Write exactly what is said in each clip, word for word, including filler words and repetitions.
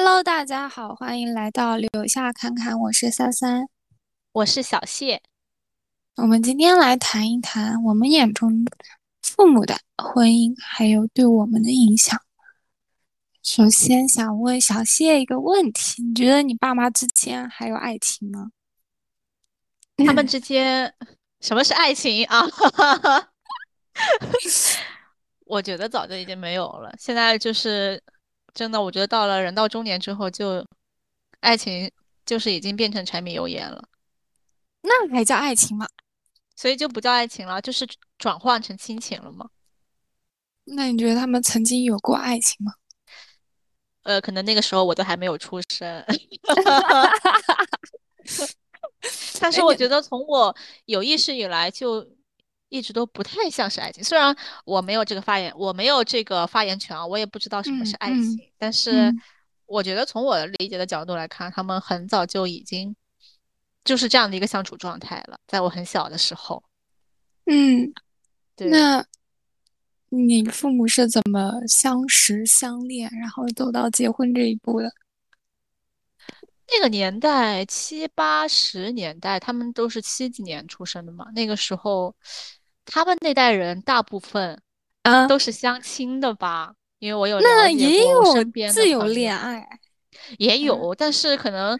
Hello， 大家好，欢迎来到柳下侃侃，我是三三，我是小谢。我们今天来谈一谈我们眼中父母的婚姻，还有对我们的影响。首先想问小谢一个问题，你觉得你爸妈之间还有爱情吗？他们之间什么是爱情啊？我觉得早就已经没有了，现在就是真的，我觉得到了人到中年之后就，爱情就是已经变成柴米油盐了。那还叫爱情吗？所以就不叫爱情了，就是转换成亲情了吗？那你觉得他们曾经有过爱情吗？呃，可能那个时候我都还没有出生。但是我觉得从我有意识以来就一直都不太像是爱情，虽然我没有这个发言，我没有这个发言权啊，我也不知道什么是爱情，嗯嗯、但是我觉得从我理解的角度来看，他们很早就已经就是这样的一个相处状态了，在我很小的时候。嗯，对。那你父母是怎么相识相恋，然后走到结婚这一步的？那个年代，七八十年代，他们都是七几年出生的嘛，那个时候。他们那代人大部分都是相亲的吧，嗯、因为我有了解过身边的朋友，那也有自由恋爱，也有，但是可能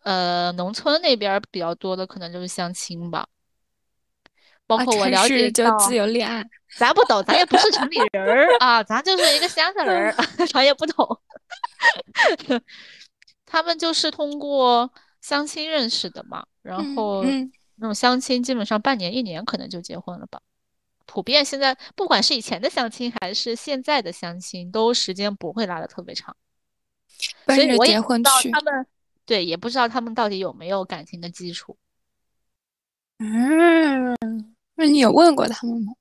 呃农村那边比较多的可能就是相亲吧，包括我了解到、啊、就自由恋爱，咱不懂，咱也不是城里人儿啊，咱就是一个乡下人儿，咱也不懂。他们就是通过相亲认识的嘛，然后。嗯嗯那种相亲基本上半年一年可能就结婚了吧，普遍现在不管是以前的相亲还是现在的相亲，都时间不会拉得特别长，所以我也不知道他们对也不知道他们到底有没有感情的基础。嗯，那你有问过他们吗？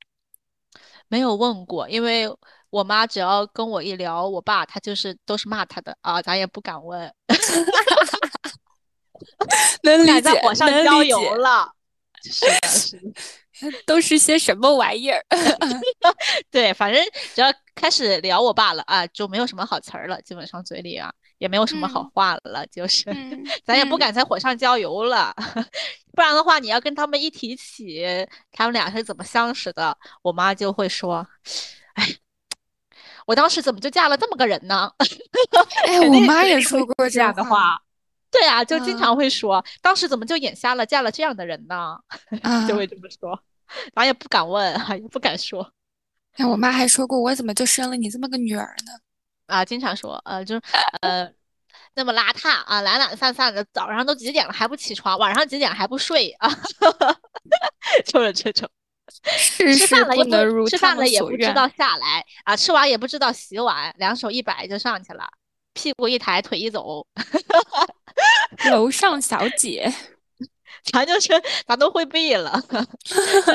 没有问过，因为我妈只要跟我一聊我爸，他就是都是骂他的啊，咱也不敢问。能理解，在火上浇油了，是的，是的，都是些什么玩意儿？对，反正只要开始聊我爸了啊，就没有什么好词儿了，基本上嘴里啊也没有什么好话了，嗯、就是、嗯、咱也不敢在火上浇油了，嗯、不然的话，你要跟他们一提起他们俩是怎么相识的，我妈就会说，哎。我当时怎么就嫁了这么个人呢？哎，我妈也说过这样的话。对啊，就经常会说，啊、当时怎么就眼瞎了，嫁了这样的人呢？啊、就会这么说，咱也不敢问，也不敢说。哎，我妈还说过，我怎么就生了你这么个女儿呢？啊，经常说，呃，就是呃，那么邋遢啊，懒懒散散的，早上都几点了还不起床，晚上几点还不睡啊？就是这种。是是吃饭了也不能如吃饭了也不知道下来啊，吃完也不知道洗碗，两手一摆就上去了。屁股一抬，腿一走，楼上小姐，咱就是咱都会背了，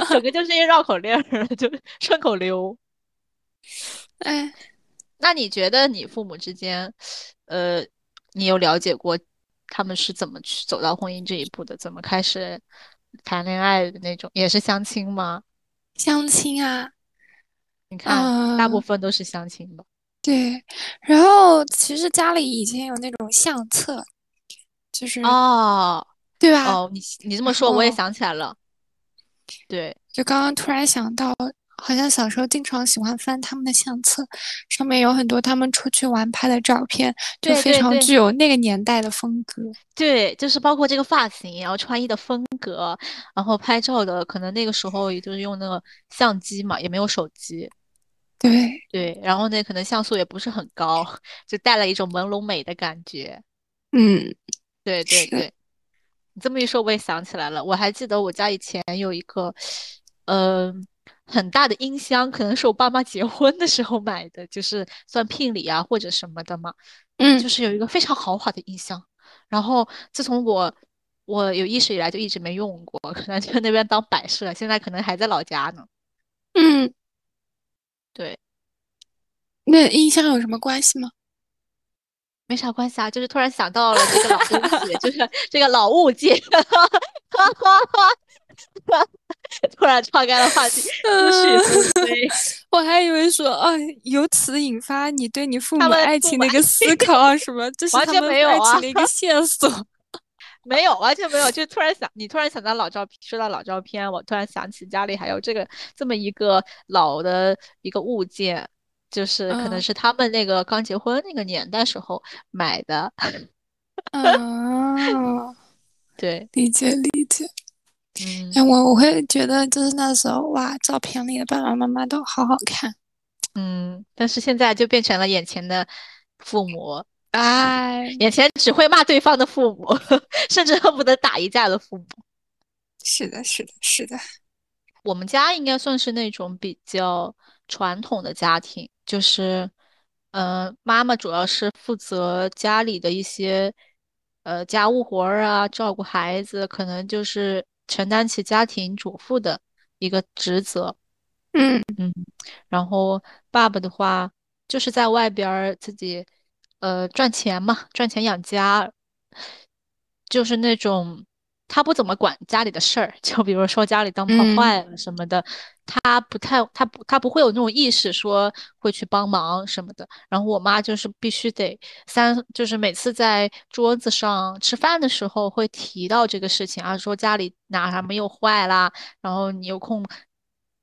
整个就是一绕口令，就顺口溜。哎，那你觉得你父母之间，呃，你有了解过他们是怎么去走到婚姻这一步的？怎么开始谈恋爱的那种？也是相亲吗？相亲啊，你看，呃、大部分都是相亲吧。对，然后其实家里已经有那种相册，就是哦，对吧？哦，你你这么说我也想起来了，对，就刚刚突然想到，好像小时候经常喜欢翻他们的相册，上面有很多他们出去玩拍的照片，就非常具有那个年代的风格。对, 对, 对, 对，就是包括这个发型，然后穿衣的风格，然后拍照的，可能那个时候也就是用那个相机嘛，也没有手机。对对，然后呢，可能像素也不是很高，就带了一种朦胧美的感觉。嗯，对对对，你这么一说，我也想起来了。我还记得我家以前有一个，呃，很大的音箱，可能是我爸妈结婚的时候买的，就是算聘礼啊或者什么的嘛。嗯，就是有一个非常豪华的音箱，然后自从我。我有意识以来就一直没用过，可能就那边当摆设，现在可能还在老家呢。嗯。对，那音箱有什么关系吗？没啥关系啊，就是突然想到了这个老东西，就是这个老物件，突然岔开了话题，思绪我还以为说啊、哦，由此引发你对你父母爱情的一个思考啊，什么这是他们爱情的一个线索。没有，完全没有，就突然想，你突然想到老照片，说到老照片，我突然想起家里还有这个这么一个老的一个物件，就是可能是他们那个刚结婚那个年代时候买的。啊，对，理解理解。嗯，哎，我我会觉得就是那时候哇，照片里的爸爸妈妈都好好看。嗯，但是现在就变成了眼前的父母。哎，眼前只会骂对方的父母，甚至恨不得打一架的父母。是的是的是的，我们家应该算是那种比较传统的家庭，就是呃，妈妈主要是负责家里的一些呃家务活啊，照顾孩子，可能就是承担起家庭主妇的一个职责。嗯嗯，然后爸爸的话就是在外边自己呃，赚钱嘛，赚钱养家，就是那种他不怎么管家里的事儿，就比如说家里灯泡坏了什么的，嗯、他不太他不他不会有那种意识说会去帮忙什么的。然后我妈就是必须得三，就是每次在桌子上吃饭的时候会提到这个事情啊，说家里哪什么又坏啦，然后你有空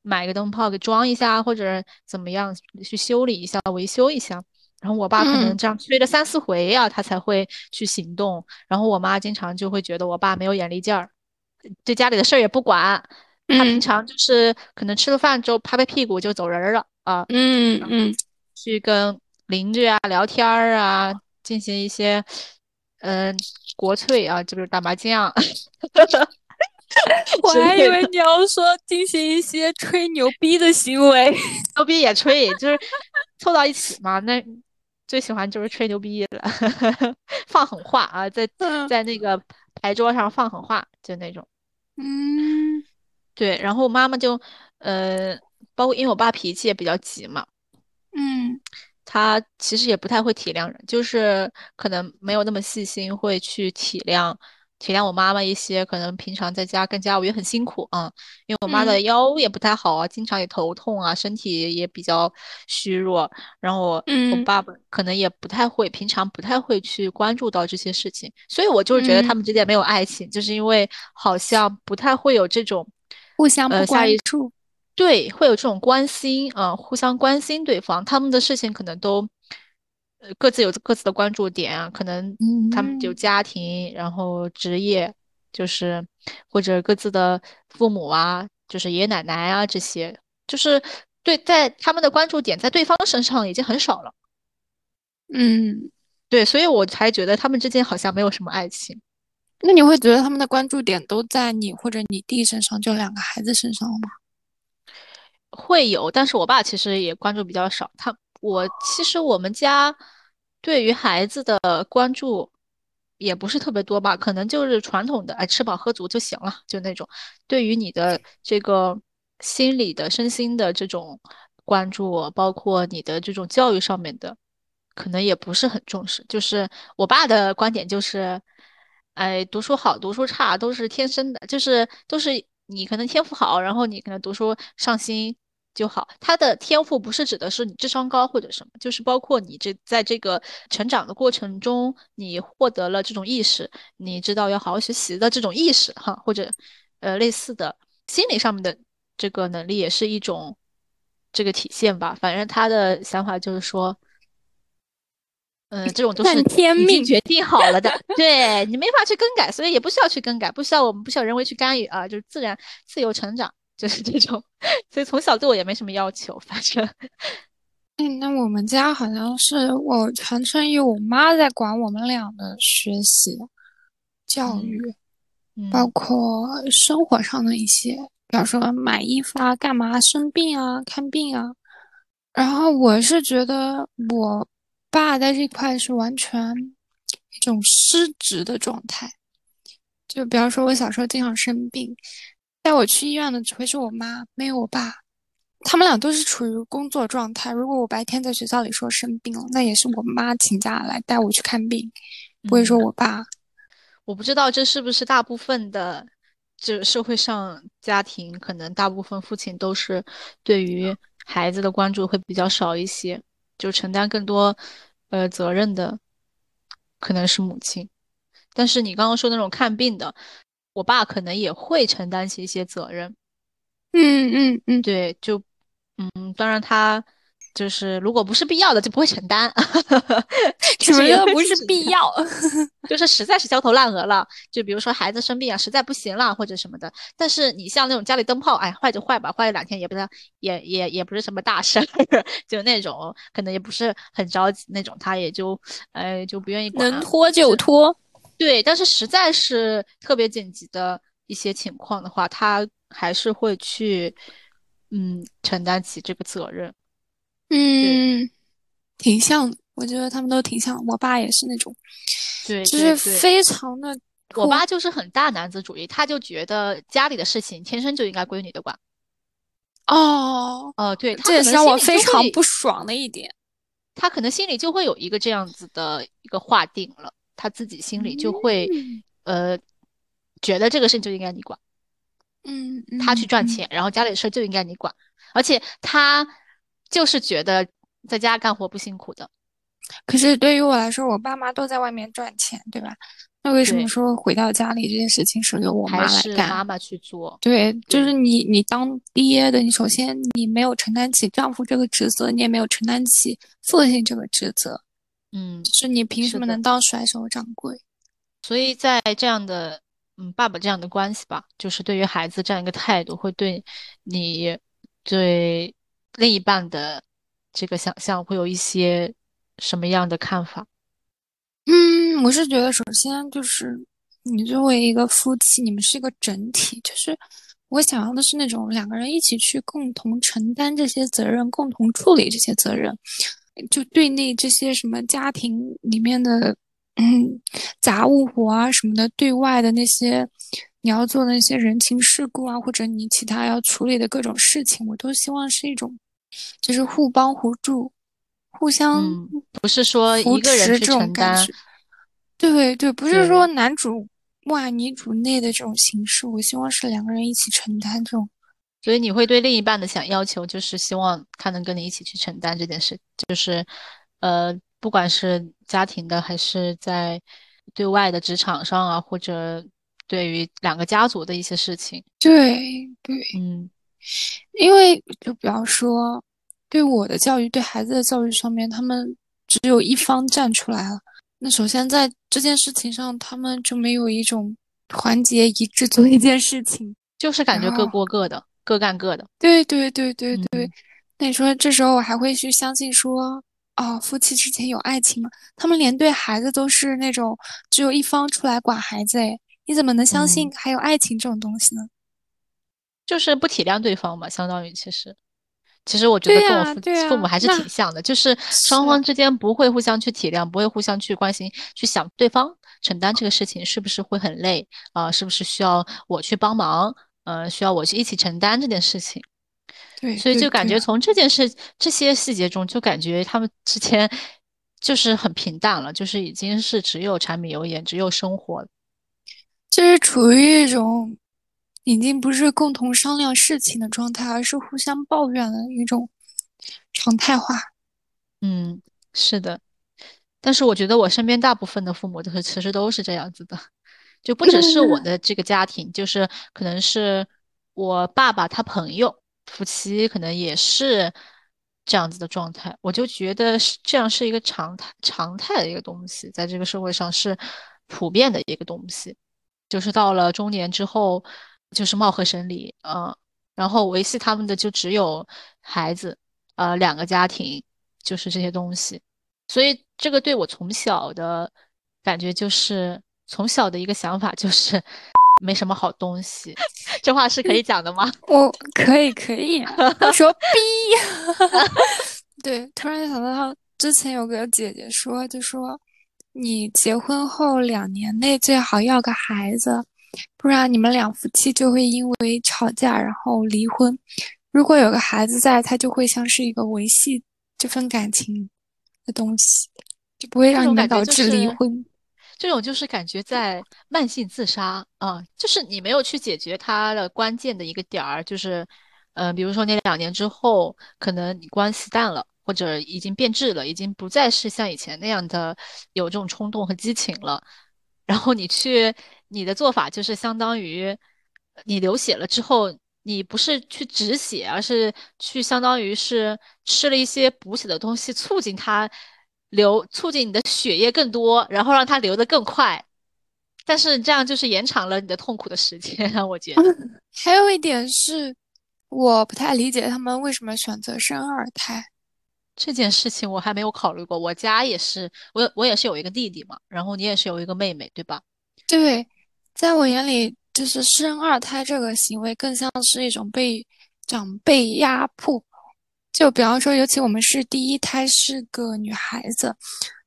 买个灯泡给装一下，或者怎么样去修理一下、维修一下。然后我爸可能这样催了三四回啊、嗯、他才会去行动，然后我妈经常就会觉得我爸没有眼力劲儿，对家里的事儿也不管，他平常就是可能吃了饭之后拍拍屁股就走人了啊，嗯嗯，去跟邻居啊聊天啊，进行一些嗯、呃、国粹啊，就是打麻将。我还以为你要说进行一些吹牛逼的行为。牛逼也吹，就是凑到一起嘛，那最喜欢就是吹牛逼了。放狠话啊，在在那个牌桌上放狠话，就那种。嗯，对。然后妈妈就呃，包括因为我爸脾气也比较急嘛，嗯，他其实也不太会体谅人，就是可能没有那么细心，会去体谅体谅我妈妈一些可能平常在家跟家务也很辛苦啊，因为我妈的腰也不太好啊，嗯、经常也头痛啊，身体也比较虚弱。然后 我,、嗯、我爸爸可能也不太会，平常不太会去关注到这些事情，所以我就是觉得他们之间没有爱情，嗯、就是因为好像不太会有这种互相不关注、呃，对，会有这种关心啊、呃，互相关心对方，他们的事情可能都。各自有各自的关注点啊，可能他们有家庭、嗯、然后职业，就是或者各自的父母啊，就是爷爷奶奶啊，这些就是对在他们的关注点在对方身上已经很少了。嗯，对，所以我才觉得他们之间好像没有什么爱情。那你会觉得他们的关注点都在你或者你弟身上，就两个孩子身上了吗？会有，但是我爸其实也关注比较少，他我其实我们家对于孩子的关注也不是特别多吧，可能就是传统的哎吃饱喝足就行了，就那种对于你的这个心理的身心的这种关注，包括你的这种教育上面的可能也不是很重视。就是我爸的观点就是哎读书好读书差都是天生的，就是都是你可能天赋好，然后你可能读书上心就好。他的天赋不是指的是你智商高或者什么，就是包括你这在这个成长的过程中你获得了这种意识，你知道要好好学习的这种意识哈，或者呃类似的心理上面的这个能力也是一种这个体现吧。反正他的想法就是说嗯、呃，这种都是已经决定好了的，对，你没法去更改，所以也不需要去更改，不需要我们不需要人为去干预啊，就是自然自由成长，就是这种。所以从小对我也没什么要求，反正。哎，那我们家好像是我全程有我妈在管我们俩的学习、教育，嗯嗯、包括生活上的一些，比如说买衣服啊、干嘛、生病啊、看病啊。然后我是觉得我爸在这块是完全一种失职的状态，就比方说我小时候经常生病。带我去医院的只会是我妈，没有我爸，他们俩都是处于工作状态。如果我白天在学校里说生病了，那也是我妈请假来带我去看病，不会说我爸。嗯、我不知道这是不是大部分的这社会上家庭可能大部分父亲都是对于孩子的关注会比较少一些，就承担更多呃责任的可能是母亲。但是你刚刚说那种看病的，我爸可能也会承担起一些责任。嗯嗯嗯，对，就嗯，当然他就是如果不是必要的就不会承担，什么叫不是必要？就是实在是焦头烂额了，就比如说孩子生病啊，实在不行了或者什么的。但是你像那种家里灯泡，哎，坏就坏吧，坏了两天也不是也也也不是什么大事儿，就那种可能也不是很着急那种，他也就哎就不愿意管，能拖就拖。对，但是实在是特别紧急的一些情况的话，他还是会去嗯承担起这个责任。嗯，挺像的，我觉得他们都挺像。我爸也是那种，对，就是非常的。我爸就是很大男子主义，他就觉得家里的事情天生就应该归女的管。哦哦、呃，对，这也是让我非常不爽的一点。他可能心里就会有一个这样子的一个划定了，他自己心里就会、嗯、呃觉得这个事情就应该你管。嗯，他去赚钱，嗯、然后家里的事就应该你管，而且他。就是觉得在家干活不辛苦的，可是对于我来说，我爸妈都在外面赚钱，对吧？那为什么说回到家里这件事情是由我妈来干？还是妈妈去做？对，就是你，你当爹的，你首先你没有承担起丈夫这个职责，你也没有承担起父亲这个职责，嗯，就是你凭什么能当甩手掌柜？所以在这样的嗯爸爸这样的关系吧，就是对于孩子这样一个态度，会对你对。另一半的这个想象会有一些什么样的看法？嗯，我是觉得首先就是你作为一个夫妻，你们是一个整体，就是我想要的是那种两个人一起去共同承担这些责任，共同处理这些责任，就对内这些什么家庭里面的嗯杂物活啊什么的，对外的那些你要做的那些人情世故啊，或者你其他要处理的各种事情，我都希望是一种就是互帮互助，互相、嗯、不是说一个人去承担，对对，不是说男主外女主内的这种形式，我希望是两个人一起承担这种。所以你会对另一半的想要求就是希望他能跟你一起去承担这件事，就是呃，不管是家庭的还是在对外的职场上啊，或者对于两个家族的一些事情。对对，嗯，因为就比方说对我的教育对孩子的教育上面，他们只有一方站出来了，那首先在这件事情上他们就没有一种团结一致做一件事情，就是感觉各过各的，各干各的。对对对对对、嗯、那你说这时候我还会去相信说哦，夫妻之间有爱情吗？他们连对孩子都是那种只有一方出来管孩子，诶你怎么能相信还有爱情这种东西呢？嗯、就是不体谅对方嘛，相当于其实，其实我觉得跟我 父,、啊啊、父母还是挺像的，就是双方之间不会互相去体谅，不会互相去关心，去想对方承担这个事情是不是会很累啊、呃？是不是需要我去帮忙？呃，需要我去一起承担这件事情。对，所以就感觉从这件事、这些细节中，就感觉他们之间就是很平淡了，就是已经是只有柴米油盐，只有生活了。就是处于一种已经不是共同商量事情的状态，而是互相抱怨的一种常态化。嗯，是的。但是我觉得我身边大部分的父母都是其实都是这样子的，就不只是我的这个家庭，就是可能是我爸爸他朋友夫妻可能也是这样子的状态。我就觉得这样是一个常态常态的一个东西，在这个社会上是普遍的一个东西。就是到了中年之后就是貌合神离，呃，然后维系他们的就只有孩子，呃，两个家庭，就是这些东西。所以这个对我从小的感觉就是从小的一个想法就是没什么好东西。这话是可以讲的吗？我可以可以说逼对，突然想到他之前有个姐姐说就说你结婚后两年内最好要个孩子，不然你们两夫妻就会因为吵架然后离婚。如果有个孩子在，他就会像是一个维系这份感情的东西，就不会让你们导致离婚。这种感觉就是，这种就是感觉在慢性自杀啊、嗯，就是你没有去解决它的关键的一个点儿，就是呃，比如说那两年之后，可能你关系淡了，或者已经变质了，已经不再是像以前那样的有这种冲动和激情了。然后你去你的做法就是相当于你流血了之后，你不是去止血，而是去相当于是吃了一些补血的东西，促进它流，促进你的血液更多，然后让它流得更快。但是这样就是延长了你的痛苦的时间啊，我觉得。嗯，还有一点是我不太理解他们为什么选择生二胎。这件事情我还没有考虑过，我家也是，我我也是有一个弟弟嘛，然后你也是有一个妹妹，对吧？对，在我眼里，就是生二胎这个行为更像是一种被长辈压迫。就比方说，尤其我们是第一胎是个女孩子，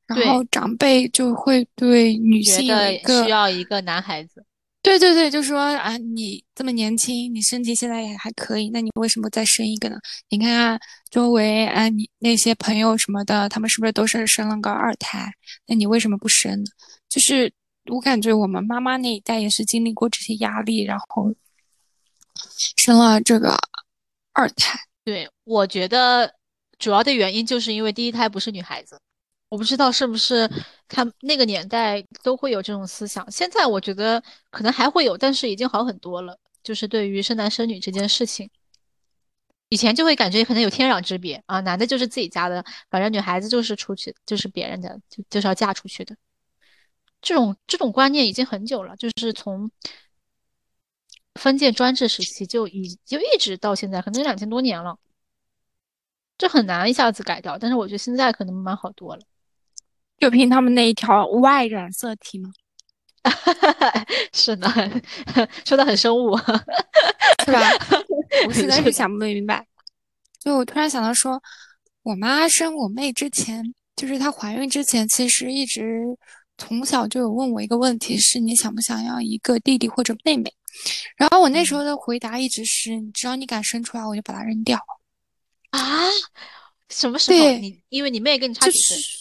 然后长辈就会对女性有一个觉得需要一个男孩子。对对对，就说啊，你这么年轻，你身体现在也还可以，那你为什么再生一个呢？你看看周围啊，你那些朋友什么的，他们是不是都是生了个二胎？那你为什么不生呢？就是我感觉我们妈妈那一代也是经历过这些压力，然后生了这个二胎。对，我觉得主要的原因就是因为第一胎不是女孩子。我不知道是不是看那个年代都会有这种思想，现在我觉得可能还会有，但是已经好很多了，就是对于生男生女这件事情，以前就会感觉可能有天壤之别啊，男的就是自己家的，反正女孩子就是出去就是别人的，就就是要嫁出去的，这种这种观念已经很久了，就是从封建专制时期就已就一直到现在，可能两千多年了，这很难一下子改掉，但是我觉得现在可能蛮好多了。就凭他们那一条 Y 染色体吗？是的，说的很生物，是吧？我现在是想不明白。就我突然想到说，我妈生我妹之前，就是她怀孕之前，其实一直从小就有问我一个问题，是你想不想要一个弟弟或者妹妹？然后我那时候的回答一直是，只要你敢生出来，我就把它扔掉。啊？什么时候？你因为你妹跟你差几岁？就是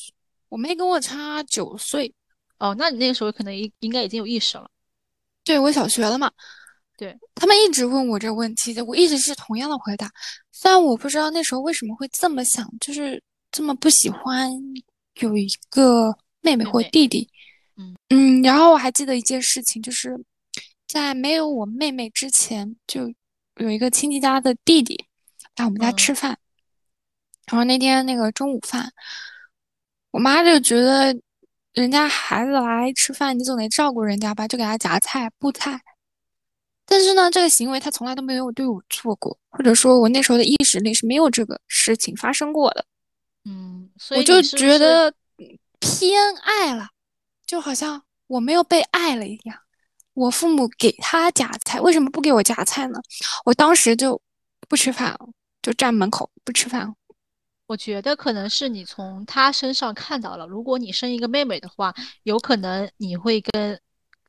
我妹跟我差九岁，哦，那你那个时候可能应该已经有意识了。对，我小学了嘛。对，他们一直问我这个问题，我一直是同样的回答。虽然我不知道那时候为什么会这么想，就是这么不喜欢有一个妹妹或弟弟。妹妹嗯嗯，然后我还记得一件事情，就是在没有我妹妹之前，就有一个亲戚家的弟弟来我们家吃饭，嗯、然后那天那个中午饭。我妈就觉得人家孩子来吃饭，你总得照顾人家吧，就给他夹菜、布菜。但是呢，这个行为她从来都没有对我做过，或者说我那时候的意识里是没有这个事情发生过的。嗯，所以我就觉得偏爱了，就好像我没有被爱了一样。我父母给他夹菜，为什么不给我夹菜呢？我当时就不吃饭，就站门口不吃饭。我觉得可能是你从他身上看到了，如果你生一个妹妹的话，有可能你会跟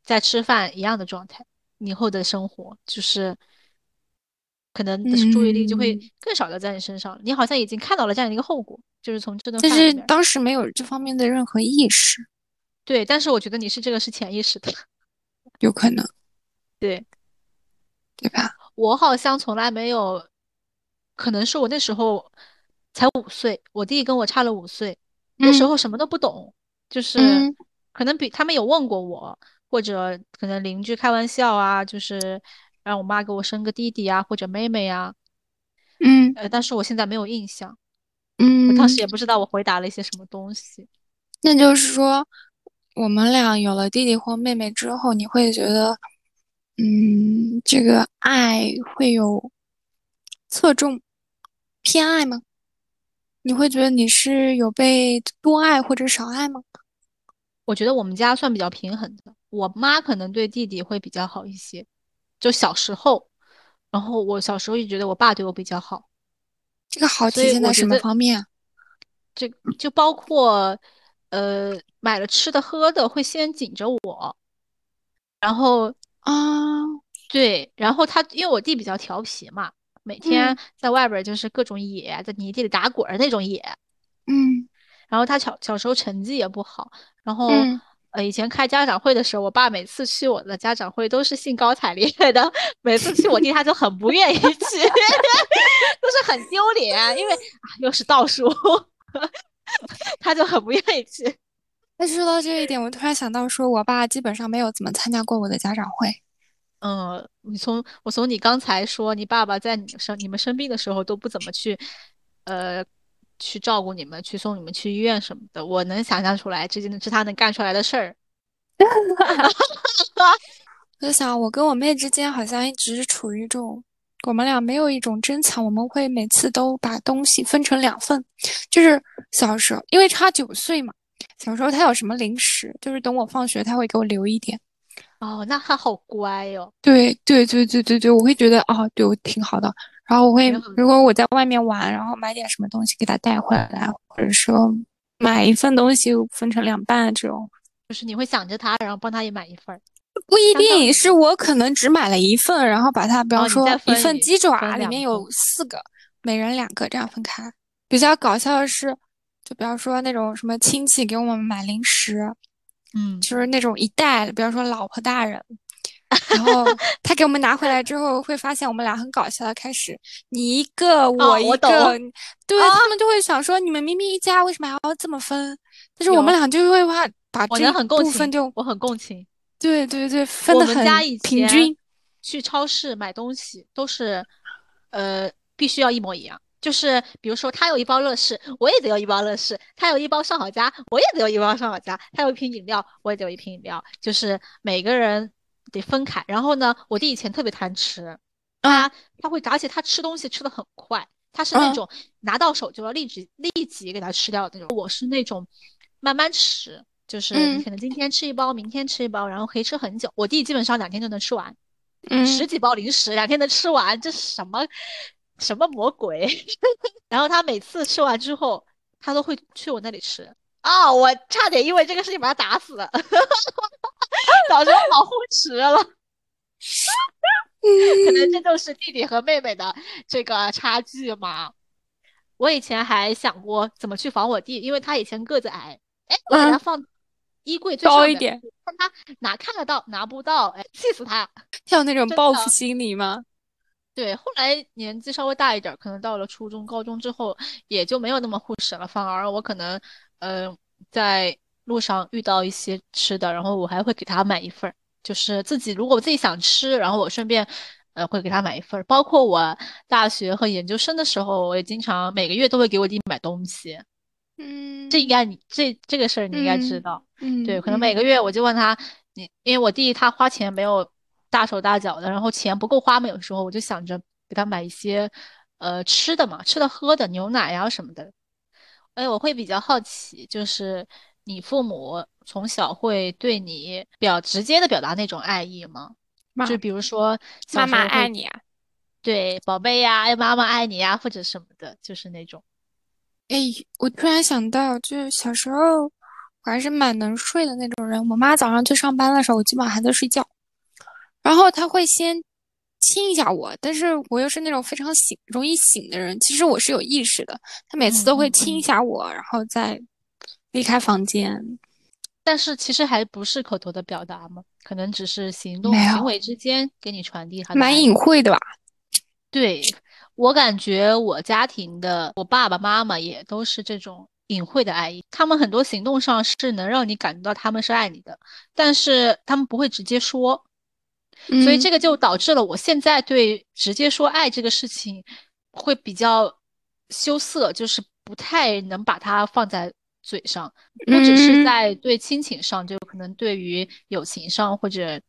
在吃饭一样的状态，以后的生活就是可能注意力就会更少的在你身上、嗯、你好像已经看到了这样一个后果，就是从这顿饭里面，但是当时没有这方面的任何意识。对，但是我觉得你是这个是潜意识的，有可能。对，对吧？我好像从来没有，可能是我那时候才五岁，我弟跟我差了五岁，那时候什么都不懂，嗯、就是可能比他们有问过我，或者可能邻居开玩笑啊，就是让我妈给我生个弟弟啊或者妹妹啊，嗯，呃，但是我现在没有印象，嗯，我当时也不知道我回答了一些什么东西。那就是说，我们俩有了弟弟或妹妹之后，你会觉得，嗯，这个爱会有侧重偏爱吗？你会觉得你是有被多爱或者少爱吗？我觉得我们家算比较平衡的，我妈可能对弟弟会比较好一些，就小时候，然后我小时候就觉得我爸对我比较好。这个好体现在什么方面？这就包括呃买了吃的喝的会先紧着我，然后啊、嗯、对，然后他因为我弟比较调皮嘛，每天在外边就是各种野、嗯、在泥地里打滚那种野，嗯，然后他小小时候成绩也不好，然后、嗯、呃，以前开家长会的时候，我爸每次去我的家长会都是兴高采烈的，每次去我弟他就很不愿意去，就是很丢脸，因为、啊、又是倒数，他就很不愿意去。但是说到这一点，我突然想到说，我爸基本上没有怎么参加过我的家长会。嗯，你从我从你刚才说，你爸爸在你生你们生病的时候都不怎么去，呃。去照顾你们，去送你们去医院什么的，我能想象出来，这真的是他能干出来的事儿。我就想，我跟我妹之间好像一直处于这种，我们俩没有一种争吵，我们会每次都把东西分成两份，就是小时候，因为差九岁嘛，小时候她有什么零食，就是等我放学她会给我留一点。哦，那她好乖哟、哦。对对对对对对，我会觉得哦，对我挺好的。然后我会，如果我在外面玩，然后买点什么东西给他带回来，或者说买一份东西分成两半这种，就是你会想着他，然后帮他也买一份。不一定，是我可能只买了一份，然后把它，比方说一份鸡爪里面有四个，每人两个这样分开。比较搞笑的是，就比方说那种什么亲戚给我们买零食，嗯，就是那种一袋，比方说老婆大人。然后他给我们拿回来之后，会发现我们俩很搞笑的开始，你一个我一个，哦、对、哦、他们就会想说你们明明一家为什么还要这么分？但是我们俩就会把把这一部分就我很共情，对对对，分得很平均。我们家以前去超市买东西都是，呃，必须要一模一样。就是比如说他有一包乐事，我也得有一包乐事，他有一包上好佳，我也得有一包上好佳，他有一瓶饮料，我也得有一瓶饮料，就是每个人得分开。然后呢，我弟以前特别贪吃，他他会，而且他吃东西吃得很快，他是那种拿到手就要立即立即给他吃掉的那种。我是那种慢慢吃，就是你可能今天吃一包，明天吃一包，然后可以吃很久。我弟基本上两天就能吃完，嗯，十几包零食两天能吃完，这什么什么魔鬼？然后他每次吃完之后，他都会去我那里吃。啊、哦！我差点因为这个事情把他打死了，早知道保护池了。可能这就是弟弟和妹妹的这个差距嘛。我以前还想过怎么去防我弟，因为他以前个子矮，哎，我给他放衣柜最上面、嗯、高一点，看他哪看得到拿不到，哎，气死他！他有那种报复心理吗？对，后来年纪稍微大一点，可能到了初中、高中之后，也就没有那么护食了，反而我可能，嗯、呃，在路上遇到一些吃的，然后我还会给他买一份，就是自己如果我自己想吃，然后我顺便，呃，会给他买一份。包括我大学和研究生的时候，我也经常每个月都会给我弟买东西。嗯，这应该你这这个事儿你应该知道。嗯，对，可能每个月我就问他，你因为我弟他花钱没有大手大脚的，然后钱不够花嘛，有时候我就想着给他买一些呃吃的嘛，吃的喝的牛奶啊什么的。哎，我会比较好奇，就是你父母从小会对你表直接的表达那种爱意吗？就比如说妈妈爱你啊，对，宝贝呀、啊，哎，妈妈爱你呀、啊，或者什么的，就是那种。哎，我突然想到，就是小时候我还是蛮能睡的那种人，我妈早上去上班的时候，我基本上还在睡觉。然后他会先亲一下我，但是我又是那种非常醒容易醒的人，其实我是有意识的，他每次都会亲一下我、嗯、然后再离开房间。但是其实还不是口头的表达吗？可能只是行动行为之间给你传递，还蛮隐晦的吧。对，我感觉我家庭的我爸爸妈妈也都是这种隐晦的爱意，他们很多行动上是能让你感觉到他们是爱你的，但是他们不会直接说。所以这个就导致了我现在对直接说爱这个事情会比较羞涩，就是不太能把它放在嘴上，不只是在对亲情上，就可能对于友情上，或者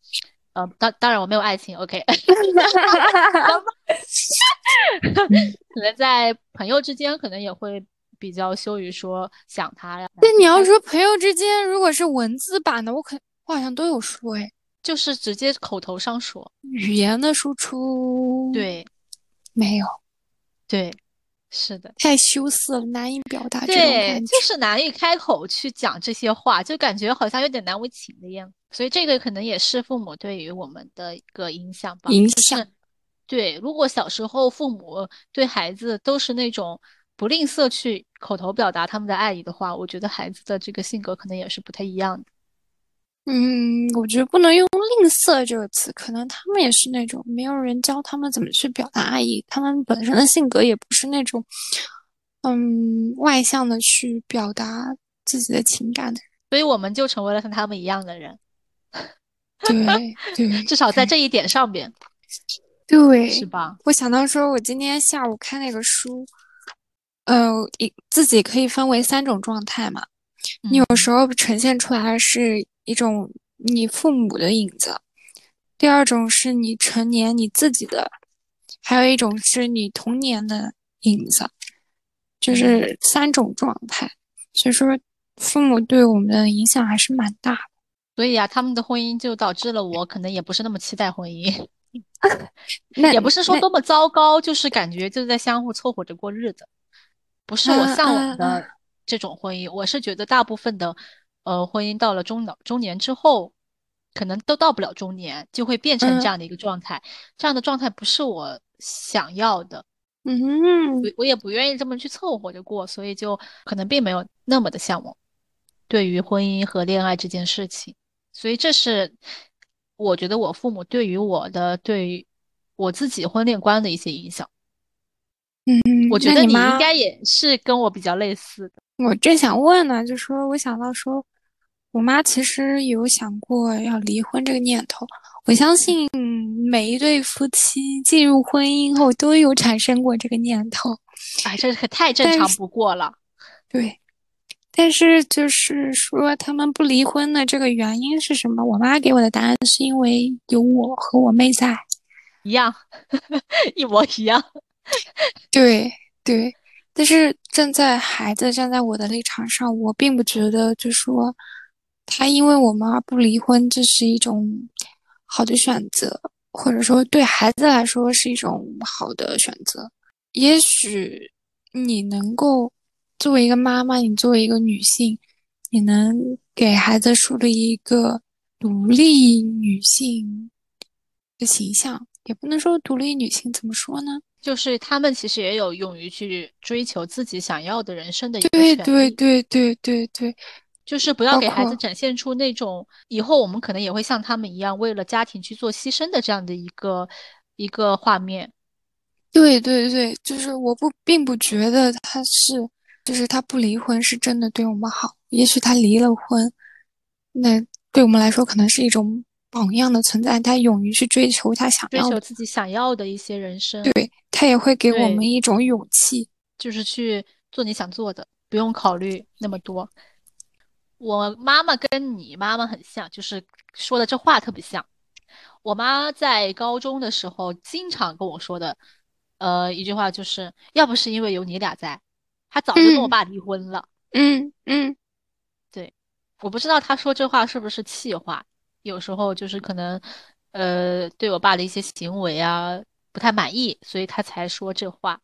呃，当当然我没有爱情 OK 可能在朋友之间可能也会比较羞于说想他呀。但你要说朋友之间，如果是文字版的，我可我好像都有说哎，就是直接口头上说，语言的输出对没有，对，是的，太羞涩了，难以表达这种感觉，对，就是难以开口去讲这些话，就感觉好像有点难为情的样子。所以这个可能也是父母对于我们的一个影响吧。影响、就是、对，如果小时候父母对孩子都是那种不吝啬去口头表达他们的爱意的话，我觉得孩子的这个性格可能也是不太一样的。嗯，我觉得不能用吝啬这个词，可能他们也是那种没有人教他们怎么去表达爱意，他们本身的性格也不是那种嗯外向的去表达自己的情感的人，所以我们就成为了像他们一样的人。对对，至少在这一点上边。对，是吧？我想到说我今天下午看那个书，呃，自己可以分为三种状态嘛，你有时候呈现出来是一种你父母的影子，第二种是你成年你自己的，还有一种是你童年的影子，就是三种状态。所以说父母对我们的影响还是蛮大的，所以啊他们的婚姻就导致了我可能也不是那么期待婚姻也不是说多么糟糕，就是感觉就在相互凑合着过日子，不是我向往的这种婚姻、啊啊、我是觉得大部分的呃，婚姻到了中老中年之后，可能都到不了中年，就会变成这样的一个状态。嗯、这样的状态不是我想要的，嗯哼，我也不愿意这么去凑合着过，所以就可能并没有那么的向往对于婚姻和恋爱这件事情。所以这是我觉得我父母对于我的对于我自己婚恋观的一些影响。嗯，我觉得你应该也是跟我比较类似的。我正想问呢，就说我想到说。我妈其实有想过要离婚这个念头，我相信每一对夫妻进入婚姻后都有产生过这个念头，哎，这可太正常不过了。对，但是就是说他们不离婚的这个原因是什么？我妈给我的答案是因为有我和我妹在，一样，一模一样。对对，但是站在孩子站在我的立场上，我并不觉得就说。他因为我们而不离婚，这是一种好的选择，或者说对孩子来说是一种好的选择。也许你能够作为一个妈妈，你作为一个女性，你能给孩子树立一个独立女性的形象，也不能说独立女性，怎么说呢？就是他们其实也有勇于去追求自己想要的人生的一个权利。对对对对对对。就是不要给孩子展现出那种以后我们可能也会像他们一样为了家庭去做牺牲的这样的一个一个画面。对对对，就是我不并不觉得他是就是他不离婚是真的对我们好，也许他离了婚那对我们来说可能是一种榜样的存在，他勇于去追求他想要的，追求自己想要的一些人生，对，他也会给我们一种勇气，就是去做你想做的，不用考虑那么多。我妈妈跟你妈妈很像，就是说的这话特别像。我妈在高中的时候经常跟我说的，呃，一句话就是要不是因为有你俩在，她早就跟我爸离婚了。嗯 嗯, 嗯，对，我不知道她说这话是不是气话，有时候就是可能，呃，对我爸的一些行为啊不太满意，所以她才说这话。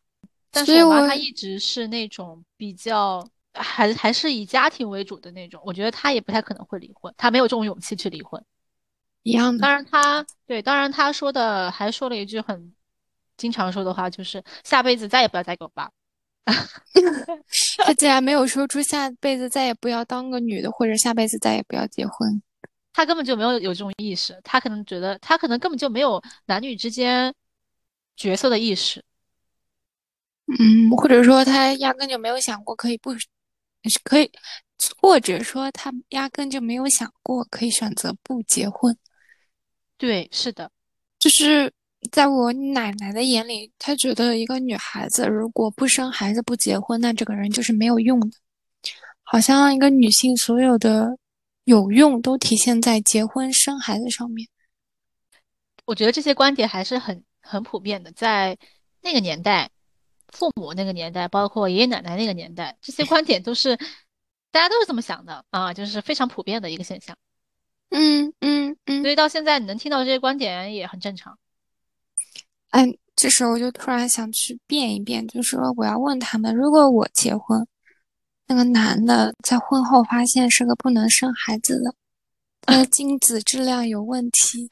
但是我妈她一直是那种比较。还还是以家庭为主的那种，我觉得他也不太可能会离婚，他没有这种勇气去离婚。一样的。当然他对，当然他说的还说了一句很经常说的话，就是下辈子再也不要再给我爸。他竟然没有说出下辈子再也不要当个女的，或者下辈子再也不要结婚。他根本就没有有这种意识，他可能觉得他可能根本就没有男女之间角色的意识。嗯，或者说他压根就没有想过可以不。可以，或者说他压根就没有想过可以选择不结婚。对，是的，就是在我奶奶的眼里，她觉得一个女孩子如果不生孩子不结婚，那这个人就是没有用的。好像一个女性所有的有用都体现在结婚生孩子上面。我觉得这些观点还是很很普遍的，在那个年代。父母那个年代，包括爷爷奶奶那个年代，这些观点都是大家都是这么想的啊，就是非常普遍的一个现象。嗯嗯嗯。所以到现在你能听到这些观点也很正常。嗯，这时候我就突然想去变一变，就是说我要问他们，如果我结婚，那个男的在婚后发现是个不能生孩子的，他的精子质量有问题，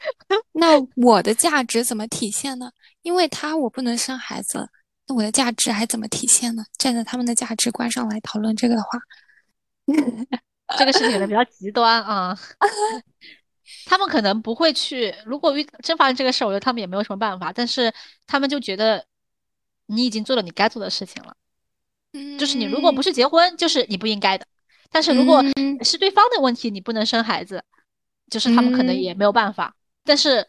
那我的价值怎么体现呢？因为他我不能生孩子了。那我的价值还怎么体现呢？站在他们的价值观上来讨论这个的话这个事情的比较极端啊。他们可能不会去，如果真发生这个事儿，我觉得他们也没有什么办法，但是他们就觉得你已经做了你该做的事情了，嗯，就是你如果不是结婚就是你不应该的，但是如果是对方的问题，你不能生孩子，就是他们可能也没有办法，嗯，但是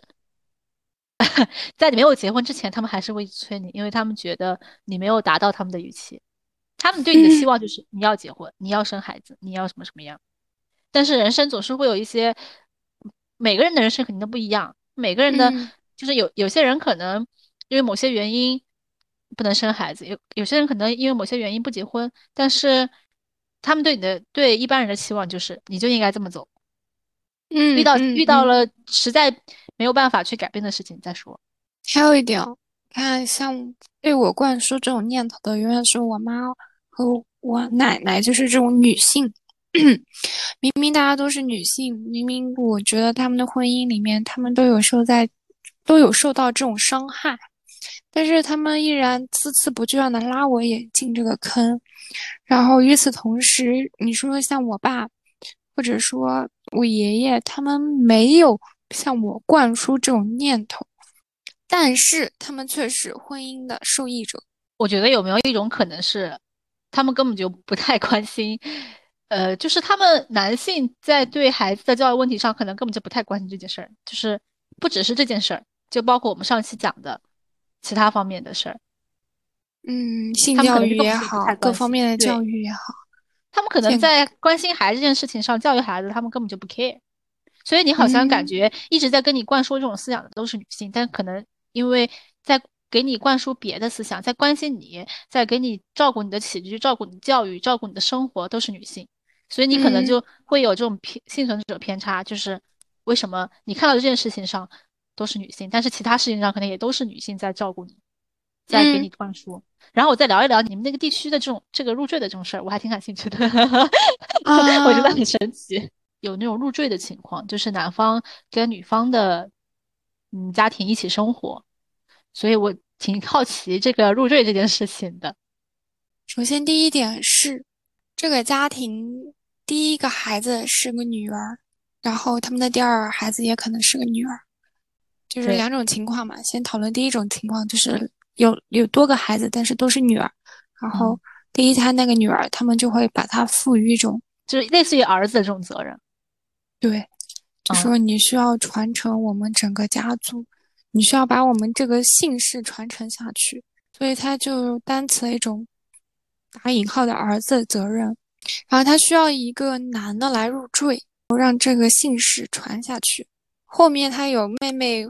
在你没有结婚之前他们还是会催你，因为他们觉得你没有达到他们的预期，他们对你的希望就是你要结婚，嗯，你要生孩子，你要什么什么样，但是人生总是会有一些，每个人的人生肯定都不一样，每个人的，嗯，就是有有些人可能因为某些原因不能生孩子，有有些人可能因为某些原因不结婚，但是他们对你的对一般人的期望就是你就应该这么走，嗯，遇到遇到了实在没有办法去改变的事情再说。还有一点，看像对我灌输这种念头的永远是我妈和我奶奶，就是这种女性明明大家都是女性，明明我觉得他们的婚姻里面他们都有受在都有受到这种伤害，但是他们依然孜孜不倦地拉我也进这个坑。然后与此同时，你说像我爸或者说我爷爷，他们没有向我灌输这种念头，但是他们却是婚姻的受益者。我觉得有没有一种可能是他们根本就不太关心，呃，就是他们男性在对孩子的教育问题上可能根本就不太关心这件事儿，就是不只是这件事儿，就包括我们上期讲的其他方面的事儿，嗯，性教育也好，各方面的教育也好，他们可能在关心孩子这件事情上，教育孩子他们根本就不 care。所以你好像感觉一直在跟你灌输这种思想的都是女性，嗯，但可能因为在给你灌输别的思想，在关心你，在给你照顾你的起居，照顾你的教育，照顾你的生活都是女性，所以你可能就会有这种幸存者偏差，嗯，就是为什么你看到这件事情上都是女性，但是其他事情上可能也都是女性在照顾你，在给你灌输，嗯，然后我再聊一聊你们那个地区的这种这个入赘的这种事儿，我还挺感兴趣的我觉得很神奇，有那种入赘的情况，就是男方跟女方的嗯家庭一起生活，所以我挺好奇这个入赘这件事情的。首先第一点是这个家庭第一个孩子是个女儿，然后他们的第二孩子也可能是个女儿，就是两种情况嘛。先讨论第一种情况，就是有有多个孩子但是都是女儿，然后第一胎那个女儿，嗯，他们就会把她赋予一种就是类似于儿子的这种责任。对，就说你需要传承我们整个家族，嗯，你需要把我们这个姓氏传承下去，所以他就担起了一种打引号的儿子的责任，然后他需要一个男的来入赘，让这个姓氏传下去。后面他有妹妹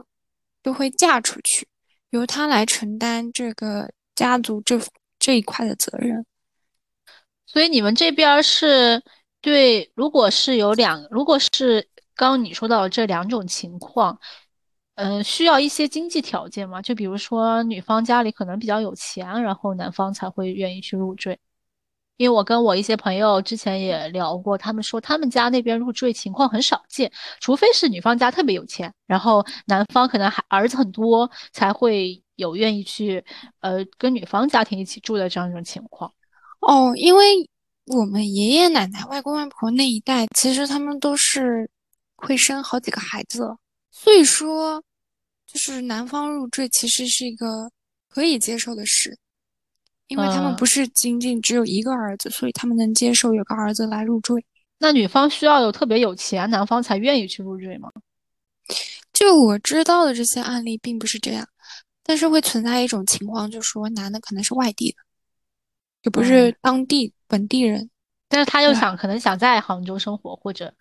就会嫁出去，由他来承担这个家族这这一块的责任。所以你们这边是。对，如果是有两，如果是刚刚你说到的这两种情况，嗯，呃，需要一些经济条件嘛？就比如说女方家里可能比较有钱，然后男方才会愿意去入赘。因为我跟我一些朋友之前也聊过，他们说他们家那边入赘情况很少见，除非是女方家特别有钱，然后男方可能还儿子很多，才会有愿意去呃跟女方家庭一起住的这样一种情况。哦，因为。我们爷爷奶奶外公外婆那一代其实他们都是会生好几个孩子，所以说就是男方入赘其实是一个可以接受的事，因为他们不是仅仅只有一个儿子，嗯，所以他们能接受有个儿子来入赘。那女方需要有特别有钱男方才愿意去入赘吗？就我知道的这些案例并不是这样，但是会存在一种情况，就是说男的可能是外地的，也不是当地，嗯，本地人，但是他又想可能想在杭州生活或者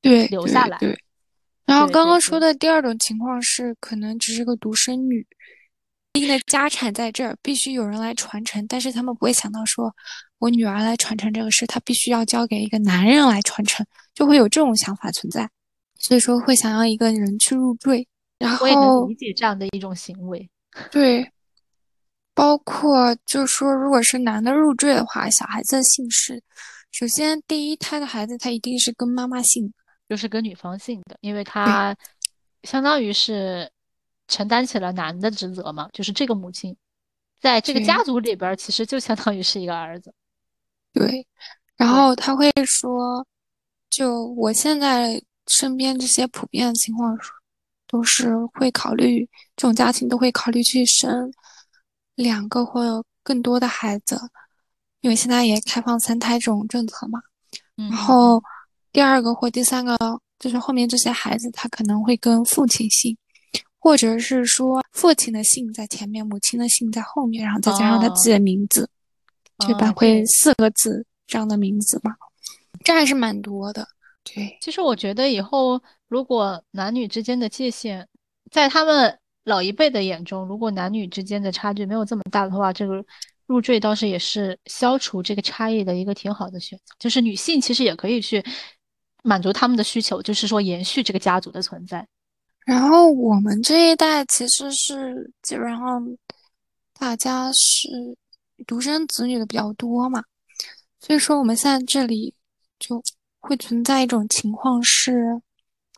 对留下来。对对对。然后刚刚说的第二种情况是可能只是个独生女，一定的家产在这儿必须有人来传承，但是他们不会想到说我女儿来传承这个事，她必须要交给一个男人来传承，就会有这种想法存在，所以说会想要一个人去入赘。然后我也能理解这样的一种行为。对，包括就是说如果是男的入赘的话，小孩子的姓氏首先第一胎的孩子他一定是跟妈妈姓，就是跟女方姓的，因为他相当于是承担起了男的职责嘛，就是这个母亲在这个家族里边其实就相当于是一个儿子。对，然后他会说就我现在身边这些普遍的情况都是会考虑，这种家庭都会考虑去生两个或更多的孩子，因为现在也开放三胎这种政策嘛。然后第二个或第三个就是后面这些孩子他可能会跟父亲姓，或者是说父亲的姓在前面，母亲的姓在后面，然后再加上他自己的名字，哦、就把会四个字这样的名字嘛。这还是蛮多的。对，其实我觉得以后如果男女之间的界限，在他们老一辈的眼中，如果男女之间的差距没有这么大的话，这个入赘倒是也是消除这个差异的一个挺好的选择，就是女性其实也可以去满足他们的需求，就是说延续这个家族的存在。然后我们这一代其实是基本上大家是独生子女的比较多嘛，所以说我们现在这里就会存在一种情况是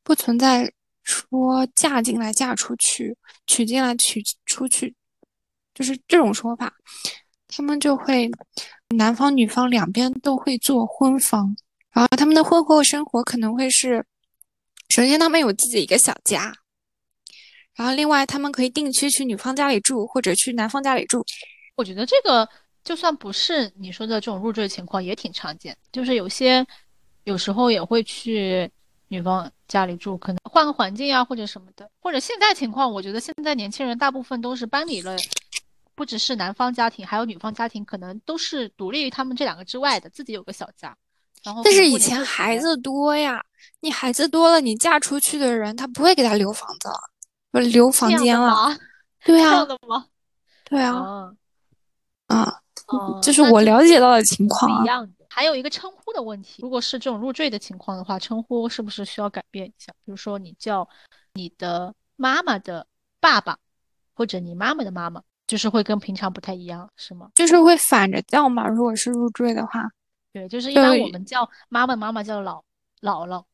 不存在说嫁进来嫁出去，娶进来娶出去，就是这种说法。他们就会男方女方两边都会做婚房，然后他们的婚后生活可能会是，首先他们有自己一个小家，然后另外他们可以定期去女方家里住或者去男方家里住。我觉得这个就算不是你说的这种入赘情况也挺常见，就是有些有时候也会去女方家里住，可能换个环境啊或者什么的，或者现在情况我觉得现在年轻人大部分都是搬离了，不只是男方家庭还有女方家庭，可能都是独立于他们这两个之外的，自己有个小家。然后但是以前孩子多呀，你孩子多了你嫁出去的人他不会给他留房子了，不留房间了。对啊，对啊，啊、嗯嗯、这是我了解到的情况、啊、不一样的。还有一个称呼的问题，如果是这种入赘的情况的话，称呼是不是需要改变一下，比如说你叫你的妈妈的爸爸或者你妈妈的妈妈，就是会跟平常不太一样是吗？就是会反着叫嘛，如果是入赘的话。对，就是一般我们叫妈妈妈妈叫老姥姥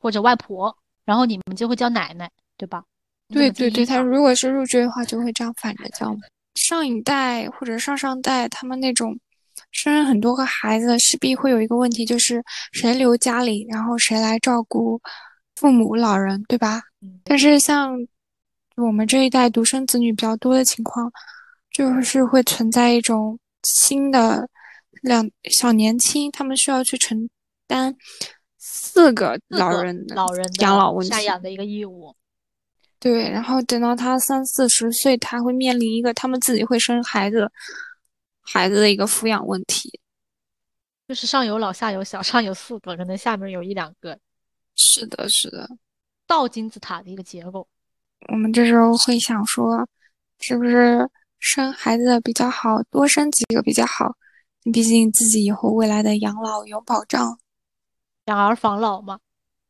或者外婆，然后你们就会叫奶奶对吧？对对对，他如果是入赘的话就会这样反着叫。上一代或者上上代他们那种生很多个孩子势必会有一个问题，就是谁留家里然后谁来照顾父母老人对吧、嗯、但是像我们这一代独生子女比较多的情况，就是会存在一种新的两小年轻，他们需要去承担四个老人的养老问题，赡养的一个义务。对，然后等到他三四十岁，他会面临一个他们自己会生孩子孩子的一个抚养问题，就是上有老下有小，上有四个可能下面有一两个。是的是的，倒金字塔的一个结构。我们这时候会想说是不是生孩子比较好，多生几个比较好，毕竟自己以后未来的养老有保障，养儿防老嘛。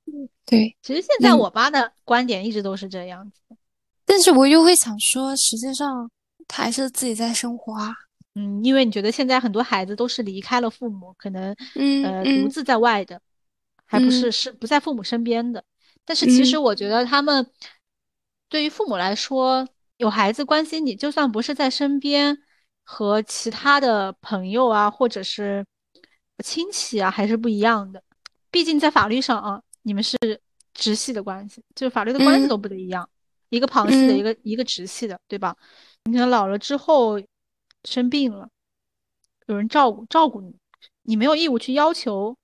嗯，对。其实现在我妈的观点一直都是这样子、嗯、但是我又会想说实际上她还是自己在生活啊。嗯，因为你觉得现在很多孩子都是离开了父母，可能、嗯、呃独自在外的、嗯、还不是是不在父母身边的、嗯、但是其实我觉得他们对于父母来说有孩子关心你，就算不是在身边，和其他的朋友啊或者是亲戚啊还是不一样的，毕竟在法律上啊你们是直系的关系，就是法律的关系都不得一样、嗯、一个旁系的、嗯、一个一个直系的对吧？你看老了之后生病了有人照顾照顾你，你没有义务去要求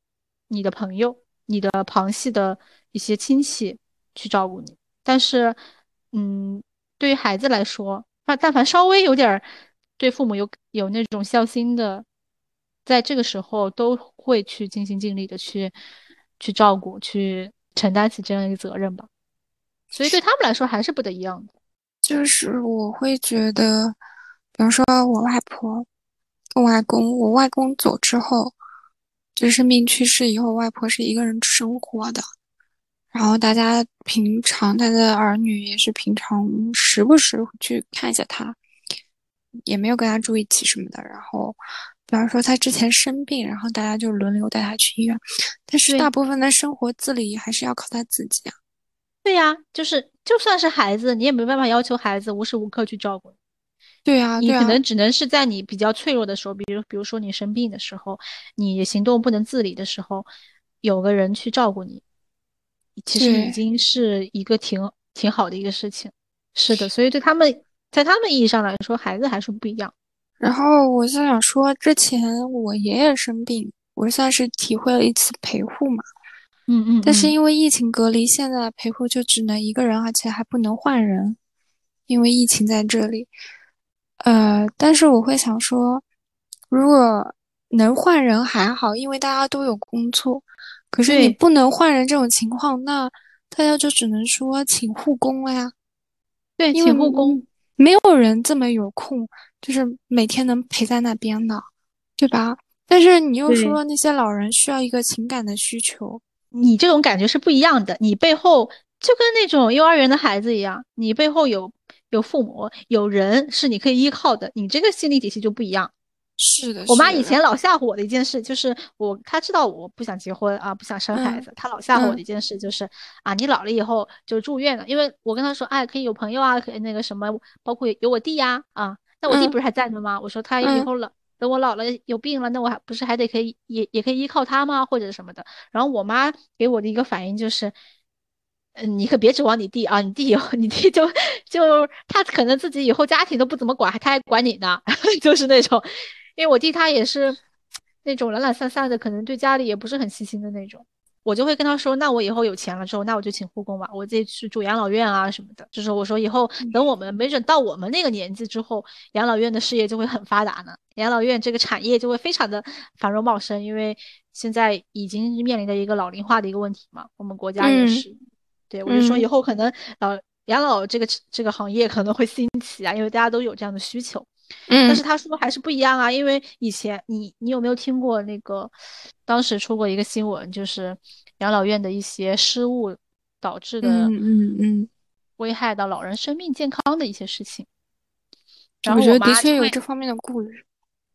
你的朋友你的旁系的一些亲戚去照顾你，但是嗯，对于孩子来说但凡稍微有点对父母有有那种孝心的，在这个时候都会去尽心尽力的去去照顾，去承担起这样一个责任吧。所以对他们来说还是不得一样的。就是我会觉得，比如说我外婆跟我外公，我外公走之后，就是生病去世以后，外婆是一个人生活的，然后大家平常他的儿女也是平常时不时去看一下他。也没有跟他住一起什么的，然后比方说他之前生病然后大家就轮流带他去医院，但是大部分的生活自理还是要靠他自己啊。对呀、啊，就是就算是孩子你也没办法要求孩子无时无刻去照顾你。对啊，你可能只能是在你比较脆弱的时候，比如比如说你生病的时候，你行动不能自理的时候，有个人去照顾你，其实已经是一个挺挺好的一个事情。是的，所以对他们，在他们意义上来说，孩子还是不一样。然后我就想说，之前我爷爷生病，我算是体会了一次陪护嘛。嗯 嗯, 嗯。但是因为疫情隔离，现在陪护就只能一个人，而且还不能换人，因为疫情在这里。呃，但是我会想说，如果能换人还好，因为大家都有工作。可是你不能换人这种情况，那大家就只能说请护工了呀。对，请护工。没有人这么有空，就是每天能陪在那边的，对吧？但是你又说那些老人需要一个情感的需求，你这种感觉是不一样的。你背后就跟那种幼儿园的孩子一样，你背后有有父母，有人是你可以依靠的，你这个心理体系就不一样。是 的, 是的，我妈以前老吓唬我的一件事就是我，她知道我不想结婚啊，不想生孩子，嗯、她老吓唬我的一件事就是、嗯、啊，你老了以后就住院了，因为我跟她说，哎，可以有朋友啊，可以那个什么，包括有我弟呀，啊，那我弟不是还在呢吗？嗯、我说他以后老，等我老了有病了，那我还不是还得可以也也可以依靠他吗？或者什么的。然后我妈给我的一个反应就是。嗯，你可别指望你弟啊，你弟以后你弟就就他可能自己以后家庭都不怎么管，他还管你呢，就是那种，因为我弟他也是那种懒懒散散的，可能对家里也不是很细心的那种。我就会跟他说，那我以后有钱了之后，那我就请护工吧，我自己去住养老院啊什么的。就是我说以后等我们没准到我们那个年纪之后，养老院的事业就会很发达呢，养老院这个产业就会非常的繁荣茂盛，因为现在已经面临着一个老龄化的一个问题嘛，我们国家也是。嗯对，我就说以后可能老、嗯、养老这个这个行业可能会兴起啊，因为大家都有这样的需求。嗯，但是他说还是不一样啊，因为以前你你有没有听过那个，当时出过一个新闻，就是养老院的一些失误导致的，嗯嗯嗯，危害到老人生命健康的一些事情。然后我觉得的确有这方面的顾虑。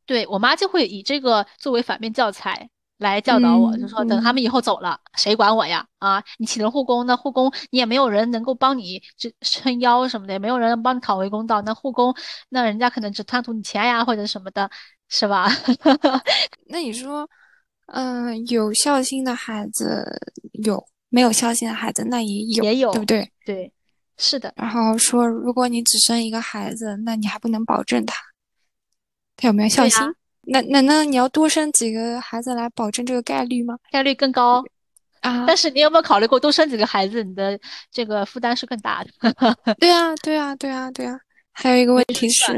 对，我妈就会以这个作为反面教材。来教导我，就说等他们以后走了、嗯、谁管我呀，啊，你请了护工，那护工你也没有人能够帮你撑腰什么的，也没有人帮你讨回公道，那护工那人家可能只贪图你钱呀或者什么的，是吧？那你说嗯、呃，有孝心的孩子有，没有孝心的孩子那也有，也有，对不对？对，是的。然后说如果你只生一个孩子，那你还不能保证他他有没有孝心。那难道你要多生几个孩子来保证这个概率吗？概率更高啊！但是你有没有考虑过，多生几个孩子，你的这个负担是更大的？对啊，对啊，对啊，对啊！还有一个问题是，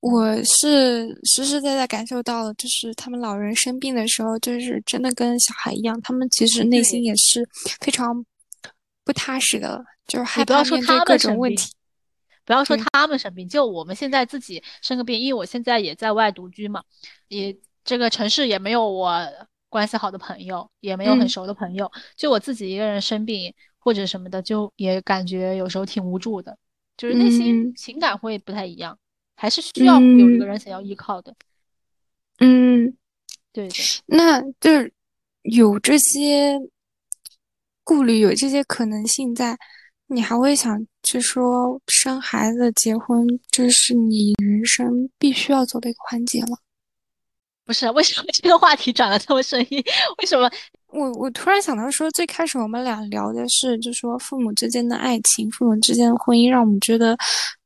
我是实实在在感受到了，就是他们老人生病的时候，就是真的跟小孩一样，他们其实内心也是非常不踏实的，就是害怕面对各种问题。不要说他们生病，就我们现在自己生个病，因为我现在也在外独居嘛，也这个城市也没有我关系好的朋友，也没有很熟的朋友、嗯、就我自己一个人生病或者什么的，就也感觉有时候挺无助的，就是内心情感会不太一样、嗯、还是需要有一个人想要依靠的。嗯，对的。那就是有这些顾虑，有这些可能性在，你还会想去说生孩子结婚这是你人生必须要走的一个环节了？不是，为什么这个话题转了这么深意？为什么我我突然想到说，最开始我们俩聊的是就说父母之间的爱情，父母之间的婚姻，让我们觉得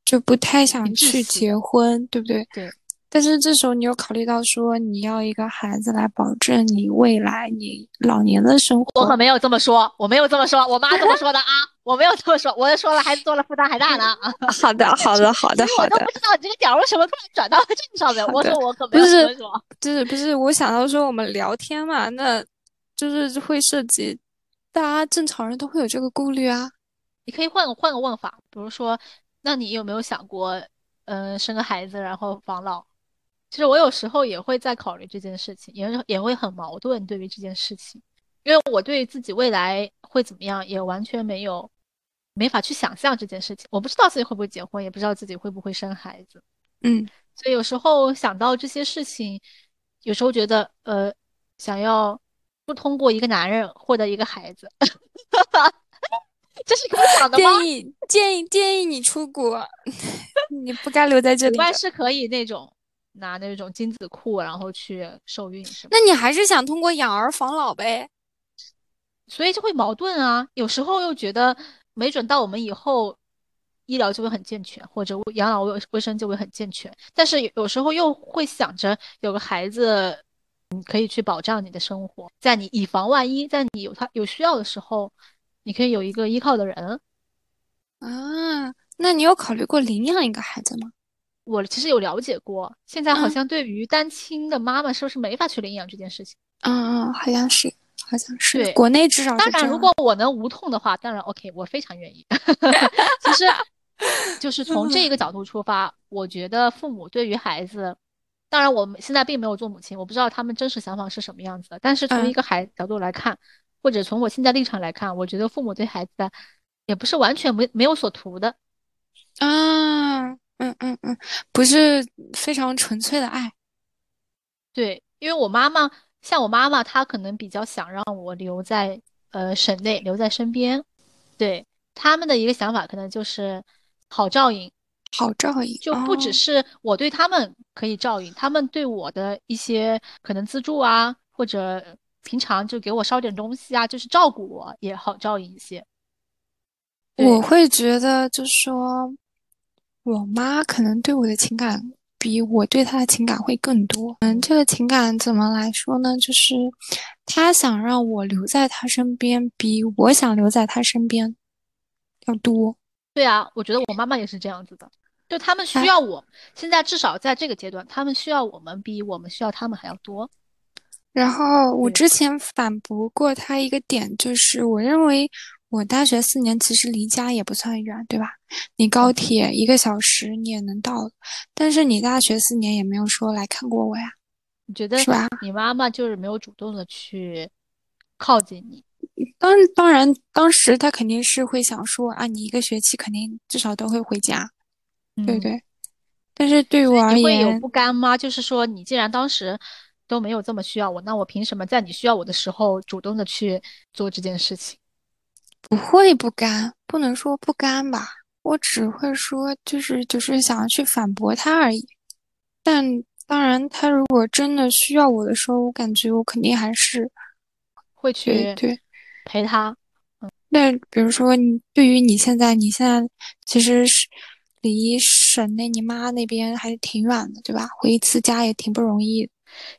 就不太想去结婚，对不对？对。但是这时候你有考虑到说你要一个孩子来保证你未来你老年的生活。我可没有这么说，我没有这么说，我妈这么说的啊，我没有这么说，我说了孩子多了负担还大呢。好的好的好的好的。我都不知道你这个点为什么突然转到了这上面，我说我可没有这么说。就是不是我想到说我们聊天嘛，那就是会涉及大家正常人都会有这个顾虑啊。你可以换个换个问法，比如说那你有没有想过嗯、呃、生个孩子然后防老？其实我有时候也会在考虑这件事情，也也会很矛盾对于这件事情，因为我对自己未来会怎么样也完全没有没法去想象这件事情，我不知道自己会不会结婚，也不知道自己会不会生孩子。嗯，所以有时候想到这些事情，有时候觉得呃，想要不通过一个男人获得一个孩子，这是可以想的吗？建议建议建议你出国，你不该留在这里。国外是可以那种。拿那种精子库然后去受孕什么？那你还是想通过养儿防老呗？所以就会矛盾啊。有时候又觉得没准到我们以后医疗就会很健全，或者养老卫生就会很健全，但是有时候又会想着有个孩子你可以去保障你的生活，在你以防万一，在你有他有需要的时候你可以有一个依靠的人啊。那你有考虑过领养一个孩子吗？我其实有了解过，现在好像对于单亲的妈妈是不是没法去领养这件事情？嗯，好像是，好像是。对，国内至少是这样。当然，如果我能无痛的话，当然 OK， 我非常愿意。其实，就是从这个角度出发，我觉得父母对于孩子，当然我现在并没有做母亲，我不知道他们真实想法是什么样子的。但是从一个孩子角度来看，嗯、或者从我现在立场来看，我觉得父母对孩子的也不是完全没没有所图的。啊。嗯嗯嗯，不是非常纯粹的爱。对，因为我妈妈，像我妈妈，她可能比较想让我留在呃省内，留在身边。对，他们的一个想法可能就是好照应，好照应，就不只是我对他们可以照应，哦、他们对我的一些可能资助啊，或者平常就给我烧点东西啊，就是照顾我也好照应一些。我会觉得，就说。我妈可能对我的情感比我对她的情感会更多。嗯，这个情感怎么来说呢？就是她想让我留在她身边，比我想留在她身边要多。对啊，我觉得我妈妈也是这样子的，就他们需要我，现在至少在这个阶段，他们需要我们比我们需要他们还要多。然后我之前反驳过她一个点，就是我认为。我大学四年其实离家也不算远，对吧？你高铁一个小时你也能到，但是你大学四年也没有说来看过我呀，你觉得是吧？你妈妈就是没有主动的去靠近你。当当然，当时她肯定是会想说啊，你一个学期肯定至少都会回家，嗯、对不对？但是对我而言，你会有不甘吗？就是说，你既然当时都没有这么需要我，那我凭什么在你需要我的时候主动的去做这件事情？不会不甘，不能说不甘吧，我只会说就是就是想要去反驳他而已。但当然，他如果真的需要我的时候，我感觉我肯定还是会去对陪他。嗯，那比如说你，对于你现在，你现在其实是离省内你妈那边还是挺远的，对吧？回一次家也挺不容易，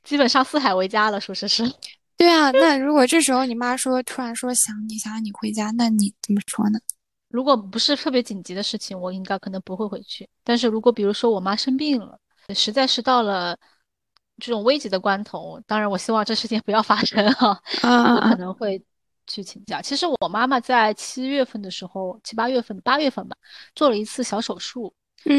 基本上四海为家了，属实是。对啊，那如果这时候你妈说突然说想你想你回家，那你怎么说呢？如果不是特别紧急的事情，我应该可能不会回去。但是如果比如说我妈生病了，实在是到了这种危急的关头，当然我希望这事情不要发生啊，啊我可能会去请假。其实我妈妈在七月份的时候，七八月份、八月份吧，做了一次小手术。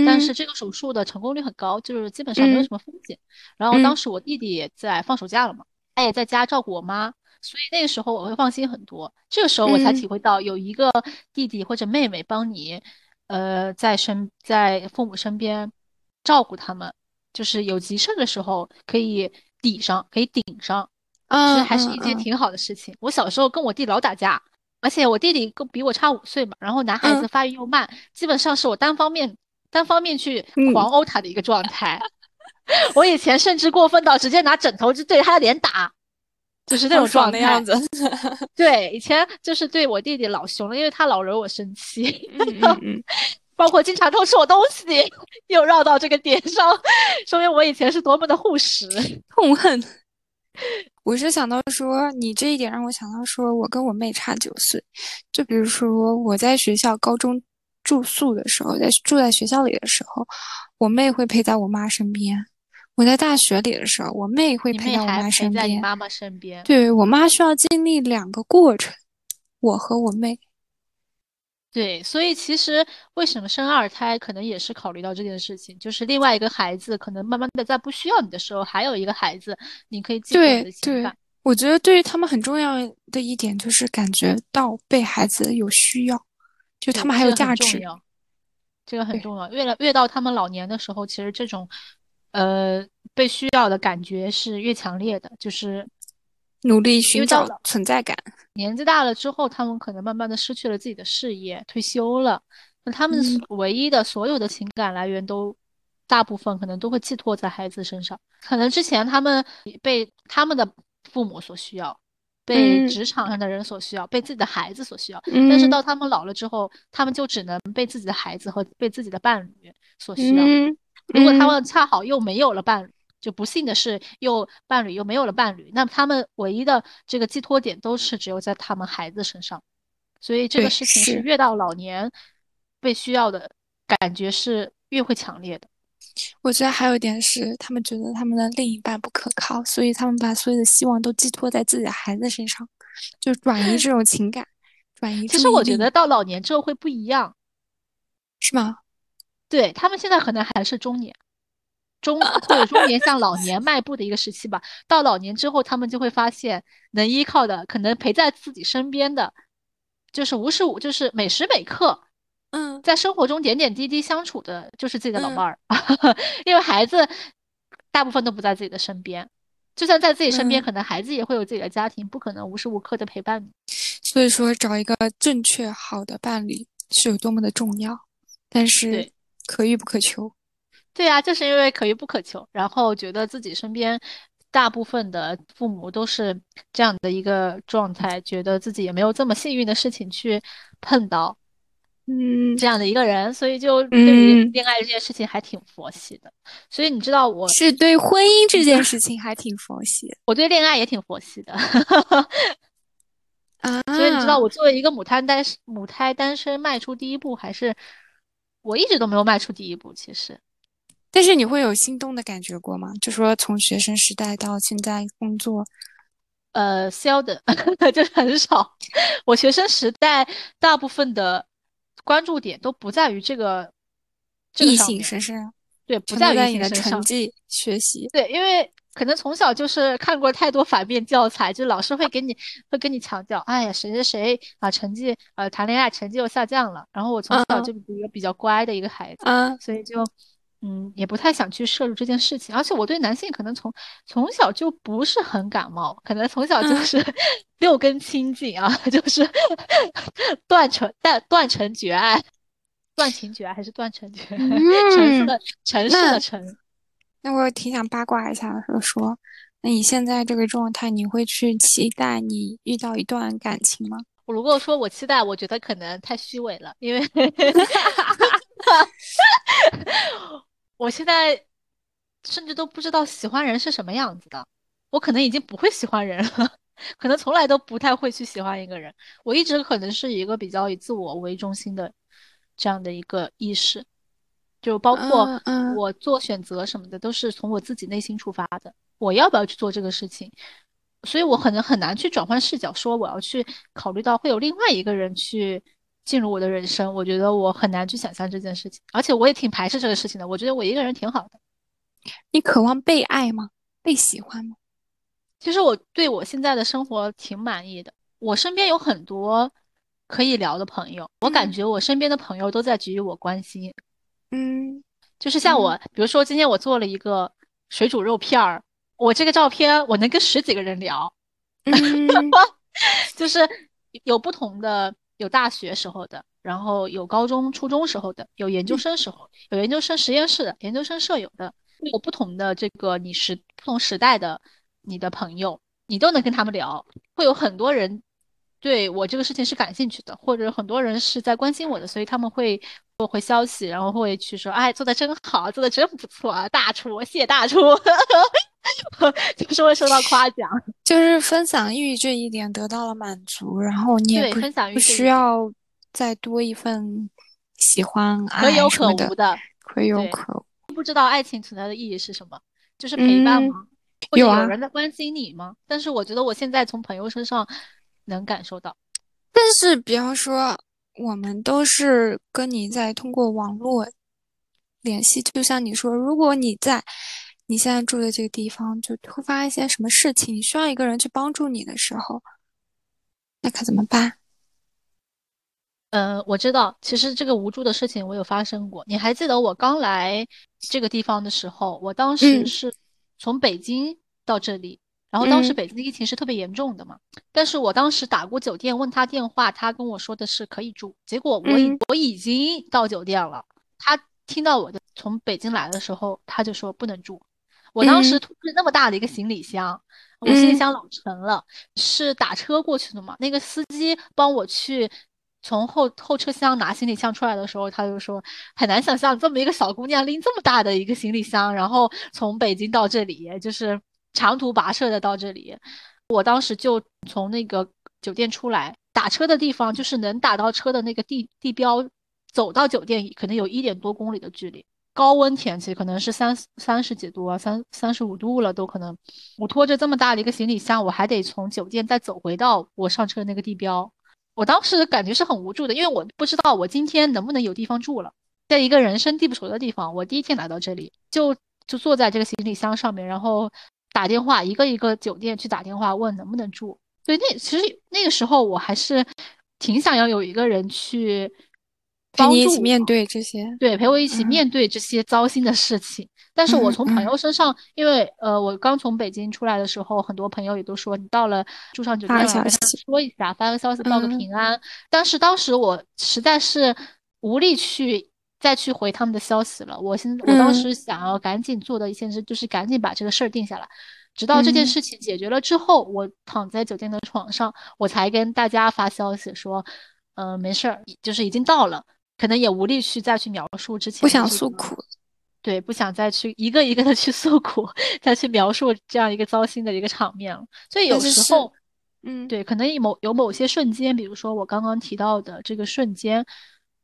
但是这个手术的成功率很高，就是基本上没有什么风险。嗯、然后当时我弟弟也在放暑假了嘛。他也在家照顾我妈，所以那个时候我会放心很多。这个时候我才体会到，有一个弟弟或者妹妹帮你，嗯、呃，在身在父母身边照顾他们，就是有急事的时候可以抵上，可以顶上，嗯、就是还是一件挺好的事情。嗯、我小时候跟我弟老打架，而且我弟弟比我差五岁嘛，然后男孩子发育又慢，嗯、基本上是我单方面单方面去狂殴他的一个状态。嗯我以前甚至过分到直接拿枕头就对他脸打，就是那种状态的样子。对，以前就是对我弟弟老凶了，因为他老惹我生气，嗯、包括经常偷吃我东西，又绕到这个点上，说明我以前是多么的护食痛恨。我是想到说你这一点让我想到说我跟我妹差九岁，就比如说我在学校高中住宿的时候，在住在学校里的时候，我妹会陪在我妈身边。我在大学里的时候，我妹会陪在我妈身边。你妹还陪在你妈妈身边。对，我妈需要经历两个过程，我和我妹。对，所以其实为什么生二胎，可能也是考虑到这件事情，就是另外一个孩子可能慢慢的在不需要你的时候，还有一个孩子你可以寄托你的情感。对，我觉得对于他们很重要的一点就是感觉到被孩子有需要，就他们还有价值。这个很重要，越来越到他们老年的时候，其实这种，呃，被需要的感觉是越强烈的，就是努力寻找存在感。年纪大了之后，他们可能慢慢的失去了自己的事业，退休了，那他们唯一的所有的情感来源都，嗯、大部分可能都会寄托在孩子身上。可能之前他们被他们的父母所需要，被职场上的人所需要，嗯、被自己的孩子所需要、嗯。但是到他们老了之后，他们就只能被自己的孩子和被自己的伴侣所需要。嗯、如果他们恰好又没有了伴侣，就不幸的是又伴侣又没有了伴侣，那他们唯一的这个寄托点都是只有在他们孩子身上。所以这个事情是越到老年被需要的感觉是越会强烈的。我觉得还有一点是他们觉得他们的另一半不可靠，所以他们把所有的希望都寄托在自己的孩子身上，就转移这种情感转移。其实我觉得到老年之后会不一样。是吗？对，他们现在可能还是中年中或者中年向老年迈步的一个时期吧。到老年之后他们就会发现能依靠的可能陪在自己身边的就是无时无就是每时每刻嗯，在生活中点点滴滴相处的就是自己的老伴儿、嗯、因为孩子大部分都不在自己的身边，就算在自己身边、嗯、可能孩子也会有自己的家庭，不可能无时无刻的陪伴你。所以说找一个正确好的伴侣是有多么的重要，但是可遇不可求。对啊，就是因为可遇不可求，然后觉得自己身边大部分的父母都是这样的一个状态，觉得自己也没有这么幸运的事情去碰到嗯，这样的一个人，所以就对于恋爱这件事情还挺佛系的、嗯、所以你知道我是对婚姻这件事情还挺佛系的，我对恋爱也挺佛系的、啊、所以你知道我作为一个母胎单母胎单身迈出第一步，还是我一直都没有迈出第一步其实。但是你会有心动的感觉过吗？就说从学生时代到现在工作呃 seldom 就很少。我学生时代大部分的关注点都不在于这个异性身上，对，不在于你的成绩、学习。对，因为可能从小就是看过太多反面教材，就老师会给你会跟你强调，哎呀，谁谁谁啊，成绩呃谈恋爱成绩又下降了。然后我从小就一个比较乖的一个孩子，嗯、所以就嗯也不太想去摄入这件事情。而且我对男性可能从从小就不是很感冒，可能从小就是、嗯。六根清净啊，就是断成断成绝爱，断情绝爱还是断成绝爱？嗯，城市的城。那我挺想八卦一下，说说，那你现在这个状态，你会去期待你遇到一段感情吗？我如果说我期待，我觉得可能太虚伪了，因为我现在甚至都不知道喜欢人是什么样子的，我可能已经不会喜欢人了。可能从来都不太会去喜欢一个人，我一直可能是一个比较以自我为中心的这样的一个意识，就包括我做选择什么的都是从我自己内心出发的，我要不要去做这个事情，所以我可能很难去转换视角说我要去考虑到会有另外一个人去进入我的人生，我觉得我很难去想象这件事情，而且我也挺排斥这个事情的，我觉得我一个人挺好的。你渴望被爱吗？被喜欢吗？其实我对我现在的生活挺满意的，我身边有很多可以聊的朋友，我感觉我身边的朋友都在给予我关心。嗯，就是像我、嗯、比如说今天我做了一个水煮肉片儿，我这个照片我能跟十几个人聊、嗯、就是有不同的，有大学时候的，然后有高中初中时候的，有研究生时候、嗯、有研究生实验室的，研究生舍友的，有不同的这个你时不同时代的你的朋友，你都能跟他们聊，会有很多人对我这个事情是感兴趣的，或者很多人是在关心我的，所以他们会回消息，然后会去说，哎，做的真好，做的真不错啊，大厨，谢大厨就是会受到夸奖，就是分享欲这一点得到了满足，然后你也 不, 分享欲不需要再多一份喜欢爱什么的，可有可无的，可有可无。不知道爱情存在的意义是什么，就是陪伴吗、嗯或者有人在关心你吗、啊？但是我觉得我现在从朋友身上能感受到。但是比方说，我们都是跟你在通过网络联系，就像你说，如果你在你现在住的这个地方就突发一些什么事情，你需要一个人去帮助你的时候，那可怎么办？呃，我知道，其实这个无助的事情我有发生过。你还记得我刚来这个地方的时候，我当时是、嗯。从北京到这里，然后当时北京的疫情是特别严重的嘛、嗯、但是我当时打过酒店问他电话，他跟我说的是可以住，结果我已、嗯、我已经到酒店了，他听到我的从北京来的时候他就说不能住，我当时拖着那么大的一个行李箱，嗯、我行李箱老沉了，是打车过去的嘛？那个司机帮我去从后后车厢拿行李箱出来的时候，他就说很难想象这么一个小姑娘拎这么大的一个行李箱，然后从北京到这里，就是长途跋涉的到这里。我当时就从那个酒店出来，打车的地方就是能打到车的那个地地标，走到酒店可能有一点多公里的距离。高温天气可能是三三十几度啊，三三十五度了都可能。我拖着这么大的一个行李箱，我还得从酒店再走回到我上车那个地标。我当时感觉是很无助的，因为我不知道我今天能不能有地方住了，在一个人生地不熟的地方。我第一天来到这里，就就坐在这个行李箱上面，然后打电话一个一个酒店去打电话问能不能住。所以那其实那个时候我还是挺想要有一个人去。陪你一起面对这些，对，陪我一起面对这些糟心的事情。嗯、但是我从朋友身上，嗯、因为呃，我刚从北京出来的时候，很多朋友也都说你到了住上酒店，跟他说一下，发个消息报个平安。嗯、但是当时我实在是无力去再去回他们的消息了。我现我当时想要赶紧做的一件事，就是赶紧把这个事儿定下来。直到这件事情解决了之后，嗯、我躺在酒店的床上，我才跟大家发消息说，嗯、呃，没事儿，就是已经到了。可能也无力去再去描述之前，不想诉苦，对，不想再去一个一个的去诉苦，再去描述这样一个糟心的一个场面了。所以有时候，嗯，对，可能有某有某些瞬间，比如说我刚刚提到的这个瞬间，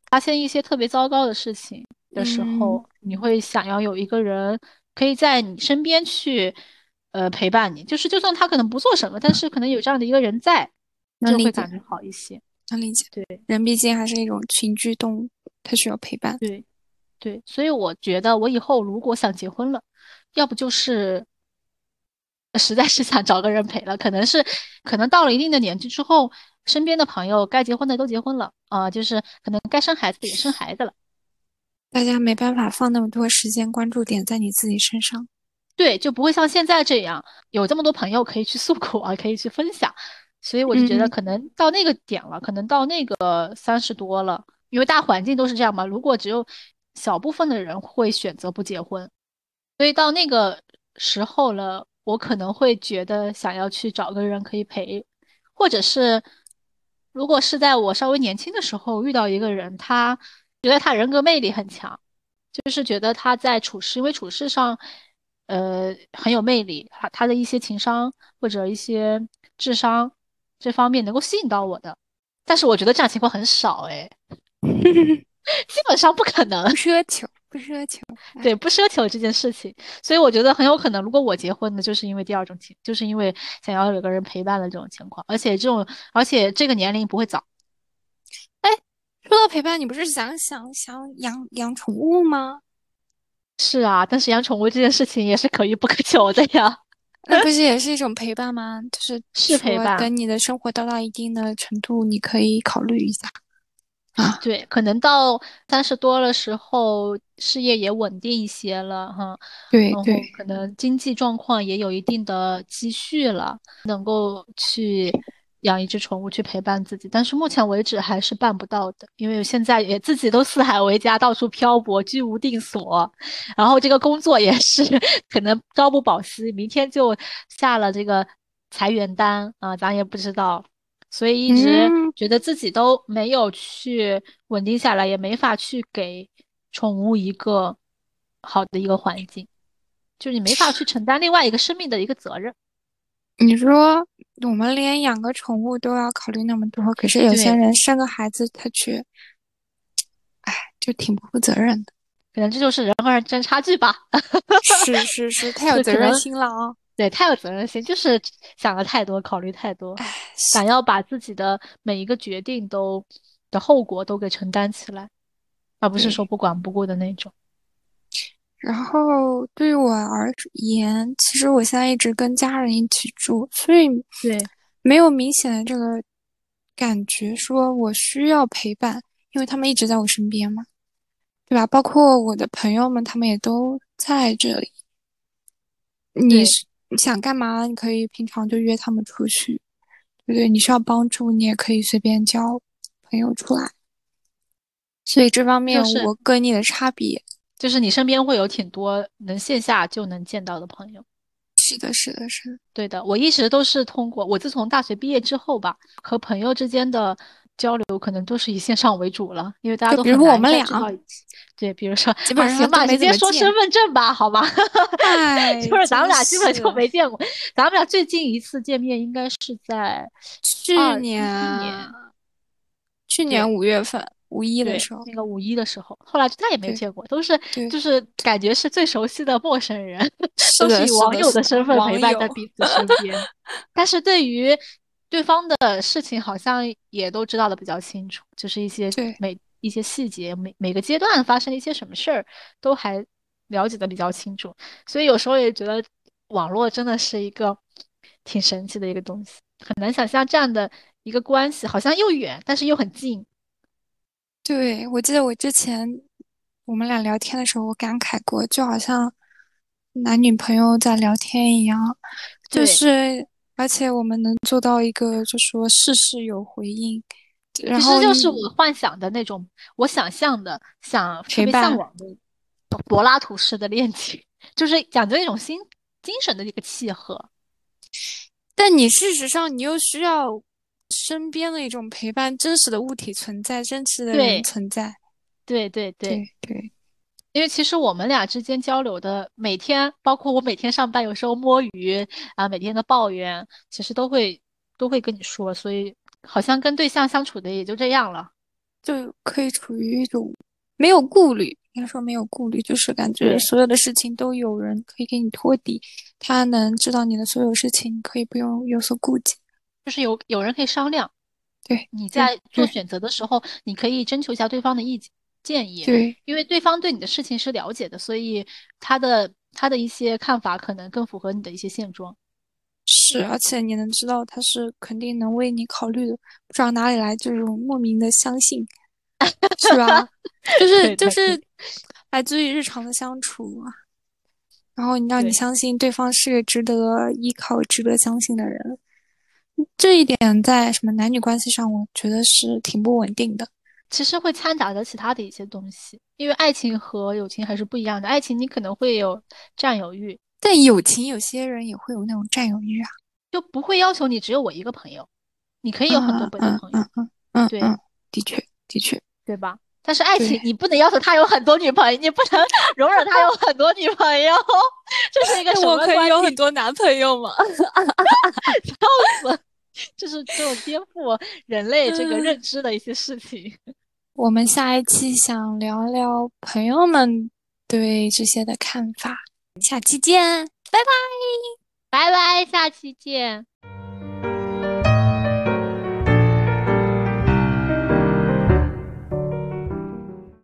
发现一些特别糟糕的事情的时候，嗯、你会想要有一个人可以在你身边去，呃，陪伴你。就是就算他可能不做什么，但是可能有这样的一个人在，就会感觉好一些。能理解，对，人毕竟还是一种群居动物，他需要陪伴。对，对，所以我觉得我以后如果想结婚了，要不就是实在是想找个人陪了，可能是可能到了一定的年纪之后，身边的朋友该结婚的都结婚了啊、呃，就是可能该生孩子的也生孩子了，大家没办法放那么多时间关注点在你自己身上。对，就不会像现在这样有这么多朋友可以去诉苦啊，可以去分享。所以我就觉得可能到那个点了，嗯、可能到那个三十多了，因为大环境都是这样嘛。如果只有小部分的人会选择不结婚，所以到那个时候了，我可能会觉得想要去找个人可以陪，或者是如果是在我稍微年轻的时候遇到一个人，他觉得他人格魅力很强，就是觉得他在处事，因为处事上呃很有魅力，他他的一些情商或者一些智商。这方面能够吸引到我的，但是我觉得这样情况很少哎，基本上不可能。不奢求，不奢求，对，不奢求这件事情。所以我觉得很有可能，如果我结婚呢，就是因为第二种情，就是因为想要有个人陪伴的这种情况，而且这种，而且这个年龄不会早。哎，说到陪伴，你不是想想想养养宠物吗？是啊，但是养宠物这件事情也是可遇不可求的呀。那不是也是一种陪伴吗？就是是陪伴。等你的生活到到一定的程度，你可以考虑一下。啊，对，可能到三十多的时候，事业也稳定一些了哈。对对。然后可能经济状况也有一定的积蓄了，能够去养一只宠物去陪伴自己。但是目前为止还是办不到的，因为现在也自己都四海为家，到处漂泊，居无定所。然后这个工作也是可能朝不保夕，明天就下了这个裁员单啊、呃，咱也不知道。所以一直觉得自己都没有去稳定下来，也没法去给宠物一个好的一个环境，就是你没法去承担另外一个生命的一个责任。你说我们连养个宠物都要考虑那么多，可是有些人生个孩子他却哎，就挺不负责任的。可能这就是人和人之间差距吧。是是是，太有责任心了啊、哦！对，太有责任心，就是想了太多，考虑太多，想要把自己的每一个决定都的后果都给承担起来，而不是说不管不顾的那种。然后对于我而言，其实我现在一直跟家人一起住，所以对没有明显的这个感觉说我需要陪伴，因为他们一直在我身边嘛，对吧？包括我的朋友们，他们也都在这里。你想干嘛，你可以平常就约他们出去，对不对？你需要帮助，你也可以随便交朋友出来。所以这方面我跟你的差别就是你身边会有挺多能线下就能见到的朋友。是的是的是的，对的。我一直都是通过我自从大学毕业之后吧，和朋友之间的交流可能都是以线上为主了，因为大家都很难，就比如我们俩，对，比如说基本上、啊、直接说身份证吧，好吧就是咱们俩基本就没见过，咱们俩最近一次见面应该是在去年去年五月份五一的时候，那个五一的时候，后来就再也没有见过，都是就是感觉是最熟悉的陌生人，是都是以网友的身份陪伴在彼此身边但是对于对方的事情好像也都知道的比较清楚，就是一些每一些细节，每每个阶段发生一些什么事儿都还了解的比较清楚，所以有时候也觉得网络真的是一个挺神奇的一个东西，很难想象这样的一个关系，好像又远但是又很近。对，我记得我之前我们俩聊天的时候我感慨过，就好像男女朋友在聊天一样，就是而且我们能做到一个就说事事有回应，然后其实就是我幻想的那种，我想象的想特别向往的柏拉图式的恋情，就是讲究一种心精神的一个契合，但你事实上你又需要身边的一种陪伴，真实的物体存在，真实的人存在。对对对 对, 对，因为其实我们俩之间交流的每天，包括我每天上班有时候摸鱼啊，每天的抱怨其实都会都会跟你说，所以好像跟对象相处的也就这样了，就可以处于一种没有顾虑，应该说没有顾虑，就是感觉所有的事情都有人可以给你托底，他能知道你的所有事情，可以不用有所顾忌，就是有有人可以商量。对，你在做选择的时候你可以征求一下对方的意见建议。对，因为对方对你的事情是了解的，所以他的他的一些看法可能更符合你的一些现状。是，而且你能知道他是肯定能为你考虑的，不知道哪里来这种莫名的相信是吧就是就是来自于日常的相处啊，然后你让你相信对方是值得依靠值得相信的人，这一点在什么男女关系上我觉得是挺不稳定的，其实会掺杂着其他的一些东西，因为爱情和友情还是不一样的，爱情你可能会有占有欲，但友情有些人也会有那种占有欲啊，就不会要求你只有我一个朋友，你可以有很多本的朋友，嗯嗯 嗯, 嗯对嗯嗯，的确的确，对吧？但是爱情你不能要求他有很多女朋友，你不能容忍他有很多女朋友这是一个什么关系？我可以有很多男朋友吗？笑死就是这种颠覆人类这个认知的一些事情、嗯、我们下一期想聊聊朋友们对这些的看法，下期见，拜拜拜拜，下期见。